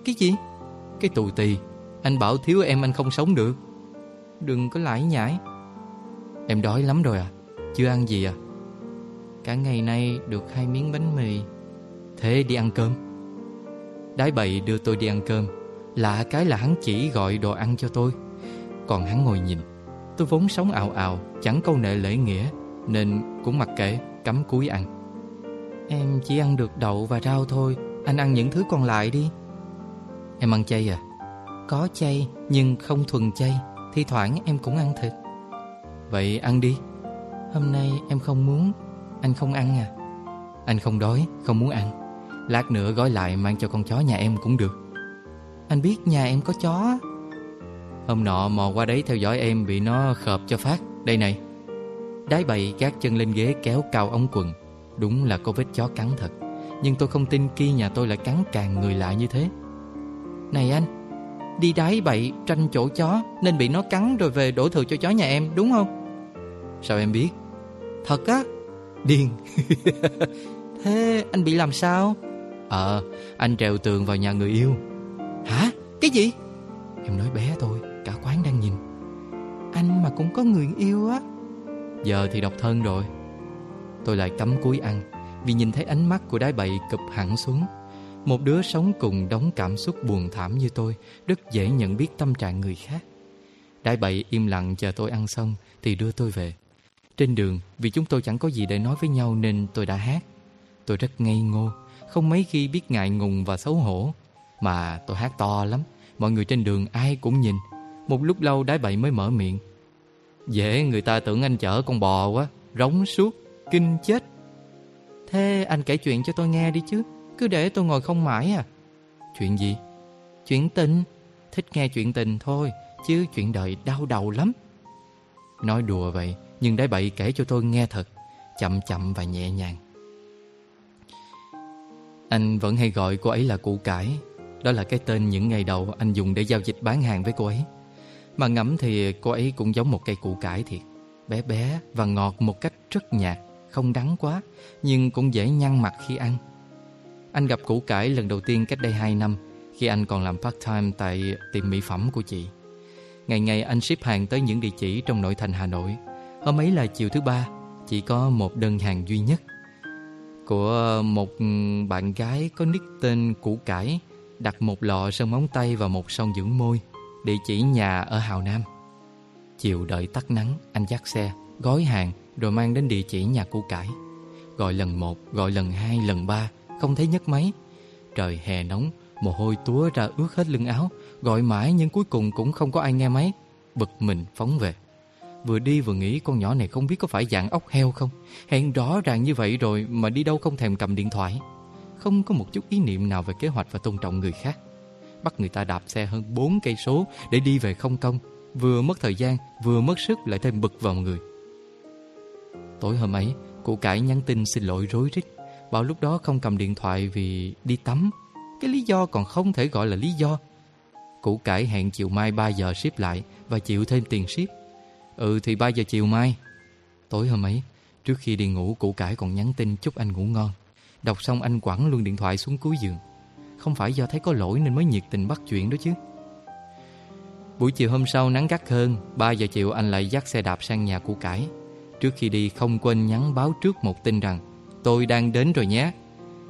Cái gì? Cái tù tì. Anh bảo thiếu em anh không sống được. Đừng có lải nhải. Em đói lắm rồi à? Chưa ăn gì à? Cả ngày nay được 2 miếng bánh mì. Thế đi ăn cơm. Đái bậy đưa tôi đi ăn cơm. Lạ cái là hắn chỉ gọi đồ ăn cho tôi, còn hắn ngồi nhìn. Tôi vốn sống ào ào, chẳng câu nệ lễ nghĩa, nên cũng mặc kệ, cắm cúi ăn. Em chỉ ăn được đậu và rau thôi, anh ăn những thứ còn lại đi. Em ăn chay à? Có chay, nhưng không thuần chay. Thi thoảng em cũng ăn thịt. Vậy ăn đi. Hôm nay em không muốn. Anh không ăn à? Anh không đói, không muốn ăn. Lát nữa gói lại mang cho con chó nhà em cũng được. Anh biết nhà em có chó. Hôm nọ mò qua đấy theo dõi em, bị nó khợp cho phát. Đây này. Đái bậy gác chân lên ghế kéo cao ống quần. Đúng là có vết chó cắn thật. Nhưng tôi không tin kia nhà tôi lại cắn càng người lạ như thế. Này anh, đi đái bậy tranh chỗ chó nên bị nó cắn rồi về đổ thừa cho chó nhà em đúng không? Sao em biết? Thật á. Điên. Thế anh bị làm sao? Anh trèo tường vào nhà người yêu. Hả? Cái gì? Em nói bé thôi, cả quán đang nhìn. Anh mà cũng có người yêu á. Giờ thì độc thân rồi. Tôi lại cắm cúi ăn, vì nhìn thấy ánh mắt của đái bậy cụp hẳn xuống. Một đứa sống cùng đống cảm xúc buồn thảm như tôi rất dễ nhận biết tâm trạng người khác. Đái bậy im lặng chờ tôi ăn xong thì đưa tôi về. Trên đường, vì chúng tôi chẳng có gì để nói với nhau nên tôi đã hát. Tôi rất ngây ngô, không mấy khi biết ngại ngùng và xấu hổ. Mà tôi hát to lắm, mọi người trên đường ai cũng nhìn. Một lúc lâu đái bậy mới mở miệng. Dễ người ta tưởng anh chở con bò quá, rống suốt, kinh chết. Thế anh kể chuyện cho tôi nghe đi chứ, cứ để tôi ngồi không mãi à. Chuyện gì? Chuyện tình. Thích nghe chuyện tình thôi, chứ chuyện đời đau đầu lắm. Nói đùa vậy, nhưng đái bậy kể cho tôi nghe thật, chậm chậm và nhẹ nhàng. Anh vẫn hay gọi cô ấy là Củ Cải. Đó là cái tên những ngày đầu anh dùng để giao dịch bán hàng với cô ấy. Mà ngẫm thì cô ấy cũng giống một cây củ cải thiệt. Bé bé và ngọt một cách rất nhạt, không đắng quá, nhưng cũng dễ nhăn mặt khi ăn. Anh gặp Củ Cải lần đầu tiên cách đây 2 năm, khi anh còn làm part-time tại tiệm mỹ phẩm của chị. Ngày ngày anh ship hàng tới những địa chỉ trong nội thành Hà Nội. Hôm ấy là chiều thứ ba, chỉ có một đơn hàng duy nhất, của một bạn gái có nick tên Củ Cải, đặt một lọ sơn móng tay và một son dưỡng môi, địa chỉ nhà ở Hào Nam. Chiều đợi tắt nắng, anh dắt xe, gói hàng rồi mang đến địa chỉ nhà Củ Cải. Gọi lần 1, gọi lần 2, lần 3, không thấy nhấc máy. Trời hè nóng, mồ hôi túa ra ướt hết lưng áo. Gọi mãi nhưng cuối cùng cũng không có ai nghe máy. Bực mình phóng về. Vừa đi vừa nghĩ con nhỏ này không biết có phải dạng ốc heo không. Hẹn rõ ràng như vậy rồi mà đi đâu không thèm cầm điện thoại. Không có một chút ý niệm nào về kế hoạch và tôn trọng người khác. Bắt người ta đạp xe hơn 4 cây số để đi về không công, vừa mất thời gian, vừa mất sức, lại thêm bực vào người. Tối hôm ấy, Củ Cải nhắn tin xin lỗi rối rít, bảo lúc đó không cầm điện thoại vì đi tắm. Cái lý do còn không thể gọi là lý do. Củ Cải hẹn chiều mai 3 giờ ship lại và chịu thêm tiền ship. Ừ thì 3 giờ chiều mai. Tối hôm ấy, trước khi đi ngủ, Củ Cải còn nhắn tin chúc anh ngủ ngon. Đọc xong anh quẳng luôn điện thoại xuống cuối giường. Không phải do thấy có lỗi nên mới nhiệt tình bắt chuyện đó chứ. Buổi chiều hôm sau nắng gắt hơn, 3 giờ chiều anh lại dắt xe đạp sang nhà Củ Cải. Trước khi đi không quên nhắn báo trước một tin rằng tôi đang đến rồi nhé.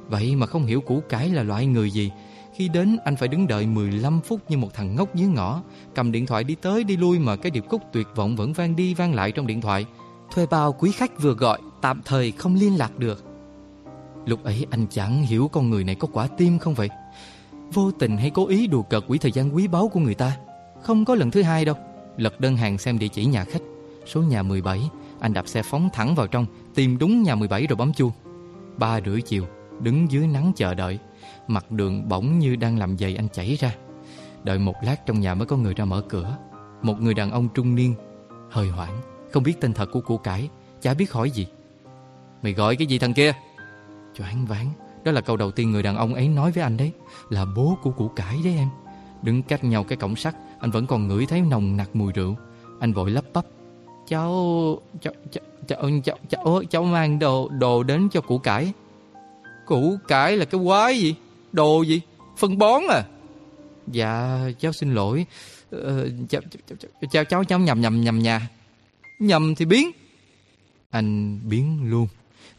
Vậy mà không hiểu Củ Cải là loại người gì. Khi đến anh phải đứng đợi 15 phút như một thằng ngốc dưới ngõ, cầm điện thoại đi tới đi lui mà cái điệp khúc tuyệt vọng vẫn vang đi vang lại trong điện thoại. Thuê bao quý khách vừa gọi, tạm thời không liên lạc được. Lúc ấy anh chẳng hiểu con người này có quả tim không vậy. Vô tình hay cố ý đùa cợt quỹ thời gian quý báu của người ta. Không có lần thứ hai đâu. Lật đơn hàng xem địa chỉ nhà khách, số nhà 17. Anh đạp xe phóng thẳng vào trong, tìm đúng nhà 17 rồi bấm chuông. 3:30 chiều, đứng dưới nắng chờ đợi. Mặt đường bỗng như đang làm giày anh chảy ra. Đợi một lát trong nhà mới có người ra mở cửa. Một người đàn ông trung niên, hơi hoảng, không biết tên thật của Củ Cải, chả biết hỏi gì. Mày gọi cái gì thằng kia? Choáng váng, đó là câu đầu tiên người đàn ông ấy nói với anh đấy. Là bố của Củ Cải đấy em. Đứng cách nhau cái cổng sắt, anh vẫn còn ngửi thấy nồng nặc mùi rượu. Anh vội lắp bắp: Cháu mang đồ đến cho Củ Cải. Củ Cải là cái quái gì? Đồ gì? Phân bón à? Dạ cháu xin lỗi, cháu nhầm nhà. Nhầm thì biến. Anh biến luôn,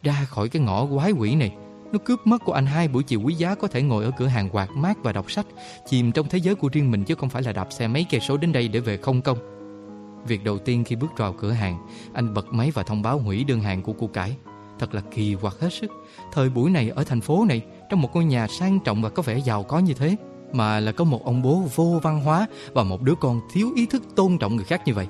ra khỏi cái ngõ quái quỷ này. Nó cướp mất của anh 2 buổi chiều quý giá có thể ngồi ở cửa hàng quạt mát và đọc sách, chìm trong thế giới của riêng mình, chứ không phải là đạp xe mấy cây số đến đây để về không công. Việc đầu tiên khi bước vào cửa hàng, anh bật máy và thông báo hủy đơn hàng của Củ Cải. Thật là kỳ quặc hết sức. Thời buổi này ở thành phố này, trong một ngôi nhà sang trọng và có vẻ giàu có như thế, mà là có một ông bố vô văn hóa và một đứa con thiếu ý thức tôn trọng người khác như vậy.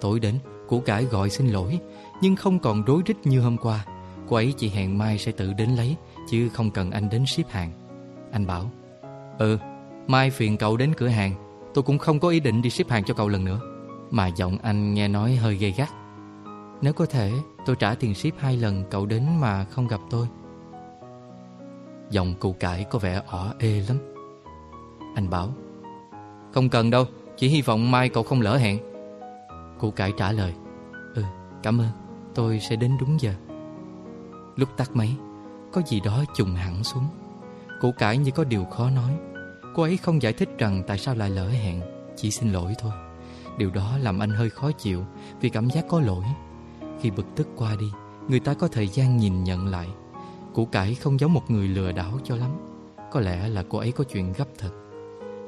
Tối đến, Củ Cải gọi xin lỗi, nhưng không còn rối rít như hôm qua. Cô ấy chỉ hẹn mai sẽ tự đến lấy, chứ không cần anh đến ship hàng. Anh bảo: mai phiền cậu đến cửa hàng, tôi cũng không có ý định đi ship hàng cho cậu lần nữa. Mà giọng anh nghe nói hơi gay gắt: nếu có thể, tôi trả tiền ship 2 lần cậu đến mà không gặp tôi. Giọng Củ Cải có vẻ ỏ ê lắm. Anh bảo: không cần đâu, chỉ hy vọng mai cậu không lỡ hẹn. Củ Cải trả lời: cảm ơn, tôi sẽ đến đúng giờ. Lúc tắt máy, có gì đó chùng hẳn xuống. Củ Cải như có điều khó nói. Cô ấy không giải thích rằng tại sao lại lỡ hẹn, chỉ xin lỗi thôi. Điều đó làm anh hơi khó chịu vì cảm giác có lỗi. Khi bực tức qua đi, người ta có thời gian nhìn nhận lại. Củ Cải không giống một người lừa đảo cho lắm. Có lẽ là cô ấy có chuyện gấp thật.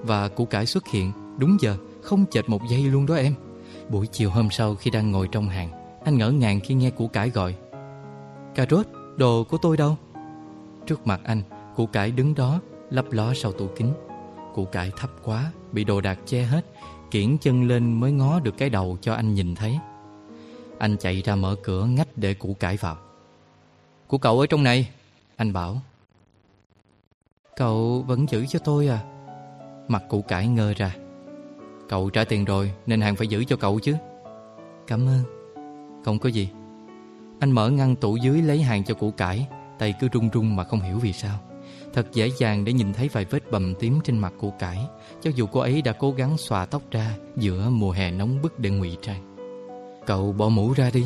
Và Củ Cải xuất hiện đúng giờ, không chệch một giây luôn đó em. Buổi chiều hôm sau khi đang ngồi trong hàng, anh ngỡ ngàng khi nghe Củ Cải gọi: cà rốt, đồ của tôi đâu? Trước mặt anh, Củ Cải đứng đó, lấp ló sau tủ kính. Củ Cải thấp quá, bị đồ đạc che hết, kiễng chân lên mới ngó được cái đầu cho anh nhìn thấy. Anh chạy ra mở cửa ngách để Củ Cải vào. "Của cậu ở trong này," anh bảo. "Cậu vẫn giữ cho tôi à?" Mặt Củ Cải ngơ ra. "Cậu trả tiền rồi nên hàng phải giữ cho cậu chứ." "Cảm ơn." "Không có gì." Anh mở ngăn tủ dưới lấy hàng cho Củ Cải. Tay cứ run run mà không hiểu vì sao. Thật dễ dàng để nhìn thấy vài vết bầm tím trên mặt Củ Cải, cho dù cô ấy đã cố gắng xòa tóc ra giữa mùa hè nóng bức để ngụy trang. "Cậu bỏ mũ ra đi,"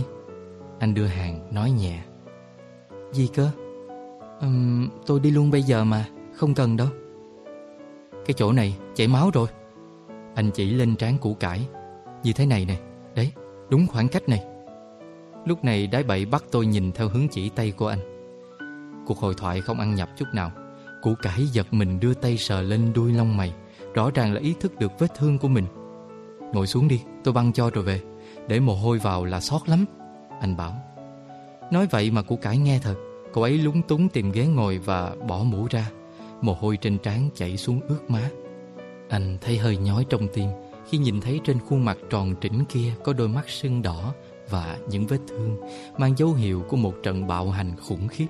anh đưa hàng nói nhẹ. "Gì cơ?" Tôi đi luôn bây giờ mà, không cần đâu." "Cái chỗ này chảy máu rồi." Anh chỉ lên trán Củ Cải. "Như thế này nè, đấy, đúng khoảng cách này." Lúc này đái bậy bắt tôi nhìn theo hướng chỉ tay của anh. Cuộc hội thoại không ăn nhập chút nào. Củ Cải giật mình đưa tay sờ lên đuôi lông mày, rõ ràng là ý thức được vết thương của mình. "Ngồi xuống đi, tôi băng cho rồi về, để mồ hôi vào là sót lắm," anh bảo. Nói vậy mà Củ Cải nghe thật. Cô ấy lúng túng tìm ghế ngồi và bỏ mũ ra. Mồ hôi trên trán chảy xuống ướt má. Anh thấy hơi nhói trong tim khi nhìn thấy trên khuôn mặt tròn trĩnh kia có đôi mắt sưng đỏ và những vết thương mang dấu hiệu của một trận bạo hành khủng khiếp.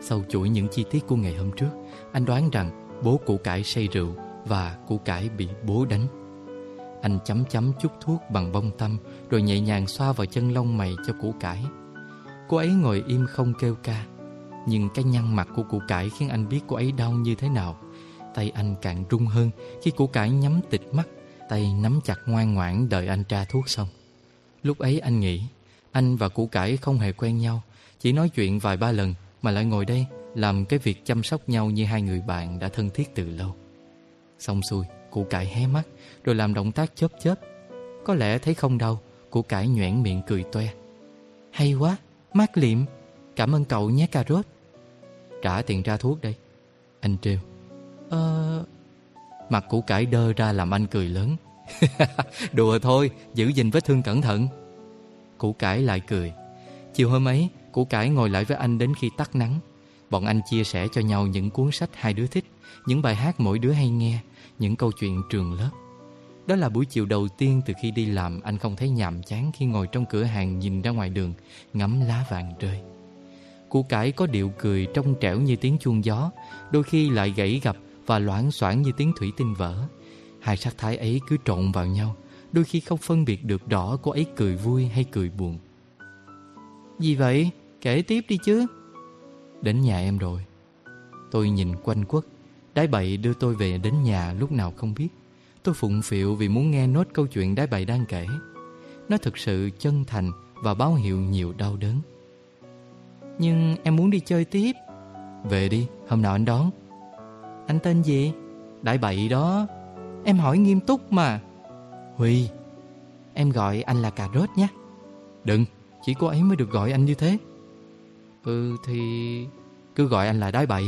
Sau chuỗi những chi tiết của ngày hôm trước, anh đoán rằng bố Củ Cải say rượu và Củ Cải bị bố đánh. Anh chấm chấm chút thuốc bằng bông tăm rồi nhẹ nhàng xoa vào chân lông mày cho Củ Cải. Cô ấy ngồi im không kêu ca, nhưng cái nhăn mặt của Củ Cải khiến anh biết cô ấy đau như thế nào. Tay anh càng run hơn khi Củ Cải nhắm tịt mắt, tay nắm chặt ngoan ngoãn đợi anh tra thuốc xong. Lúc ấy anh nghĩ, anh và Củ Cải không hề quen nhau, chỉ nói chuyện vài ba lần mà lại ngồi đây làm cái việc chăm sóc nhau như hai người bạn đã thân thiết từ lâu. Xong xuôi, Củ Cải hé mắt rồi làm động tác chớp chớp. Có lẽ thấy không đau, Củ Cải nhoẻn miệng cười toe. "Hay quá, mát liệm, cảm ơn cậu nhé cà rốt." "Trả tiền ra thuốc đây," anh trêu. Mặt Củ Cải đơ ra làm anh cười lớn. "Đùa thôi, giữ gìn vết thương cẩn thận." Củ Cải lại cười. Chiều hôm ấy, Củ Cải ngồi lại với anh đến khi tắt nắng. Bọn anh chia sẻ cho nhau những cuốn sách hai đứa thích, những bài hát mỗi đứa hay nghe, những câu chuyện trường lớp. Đó là buổi chiều đầu tiên từ khi đi làm anh không thấy nhàm chán khi ngồi trong cửa hàng nhìn ra ngoài đường, ngắm lá vàng rơi. Củ Cải có điệu cười trong trẻo như tiếng chuông gió, đôi khi lại gãy gập và loảng xoảng như tiếng thủy tinh vỡ. Hai sắc thái ấy cứ trộn vào nhau, đôi khi không phân biệt được rõ cô ấy cười vui hay cười buồn. "Gì vậy? Kể tiếp đi chứ." "Đến nhà em rồi." Tôi nhìn quanh quất, đái bậy đưa tôi về đến nhà lúc nào không biết. Tôi phụng phịu vì muốn nghe nốt câu chuyện đái bậy đang kể. Nó thực sự chân thành và báo hiệu nhiều đau đớn. "Nhưng em muốn đi chơi tiếp." "Về đi, hôm nào anh đón." "Anh tên gì?" "Đái bậy đó." "Em hỏi nghiêm túc mà." "Huy." "Em gọi anh là cà rốt nhé." "Đừng, chỉ cô ấy mới được gọi anh như thế." Thì cứ gọi anh là đái bậy."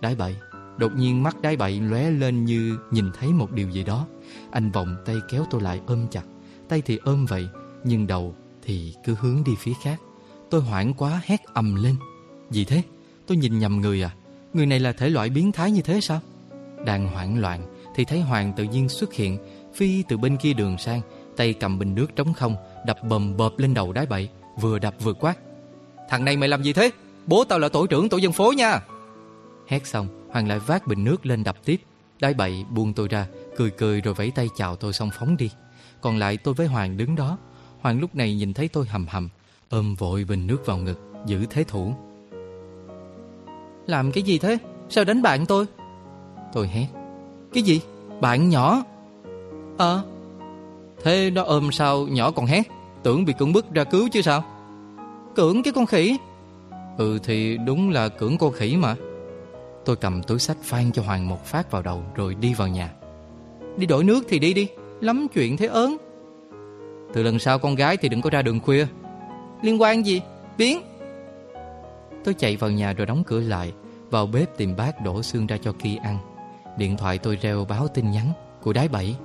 Đái bậy." Đột nhiên mắt đái bậy lóe lên như nhìn thấy một điều gì đó. Anh vòng tay kéo tôi lại ôm chặt. Tay thì ôm vậy, nhưng đầu thì cứ hướng đi phía khác. Tôi hoảng quá hét ầm lên. "Gì thế? Tôi nhìn nhầm người à? Người này là thể loại biến thái như thế sao?" Đang hoảng loạn thì thấy Hoàng tự nhiên xuất hiện, phi từ bên kia đường sang, tay cầm bình nước trống không, đập bầm bợp lên đầu đái bậy. Vừa đập vừa quát: "Thằng này mày làm gì thế? Bố tao là tổ trưởng tổ dân phố nha." Hét xong, Hoàng lại vác bình nước lên đập tiếp. Đái bậy buông tôi ra, cười cười rồi vẫy tay chào tôi xong phóng đi. Còn lại tôi với Hoàng đứng đó. Hoàng lúc này nhìn thấy tôi hầm hầm, ôm vội bình nước vào ngực, giữ thế thủ. "Làm cái gì thế? Sao đánh bạn tôi?" Tôi hét. "Cái gì? Bạn nhỏ?" "Thế nó ôm sao nhỏ còn hét? Tưởng bị cưỡng bức ra cứu chứ sao?" "Cưỡng cái con khỉ." Thì đúng là cưỡng con khỉ mà." Tôi cầm túi sách phan cho Hoàng một phát vào đầu rồi đi vào nhà. "Đi đổi nước thì đi đi, lắm chuyện thế ớn." "Từ lần sau con gái thì đừng có ra đường khuya." "Liên quan gì? Biến." Tôi chạy vào nhà rồi đóng cửa lại, vào bếp tìm bát đổ xương ra cho Kỳ ăn. Điện thoại tôi reo báo tin nhắn của đái bậy.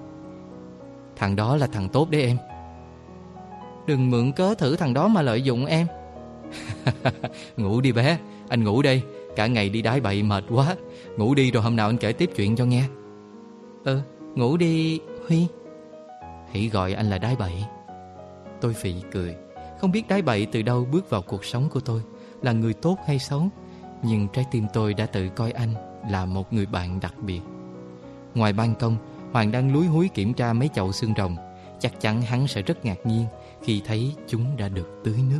"Thằng đó là thằng tốt đấy em." "Đừng mượn cớ thử thằng đó mà lợi dụng em." "Ngủ đi bé, anh ngủ đây. Cả ngày đi đái bậy mệt quá. Ngủ đi rồi hôm nào anh kể tiếp chuyện cho nghe." "Ngủ đi Huy? Hãy gọi anh là đái bậy. Tôi phì cười. Không biết đái bậy từ đâu bước vào cuộc sống của tôi, là người tốt hay xấu, nhưng trái tim tôi đã tự coi anh là một người bạn đặc biệt. Ngoài ban công, Hoàng đang lúi húi kiểm tra mấy chậu xương rồng. Chắc chắn hắn sẽ rất ngạc nhiên khi thấy chúng đã được tưới nước.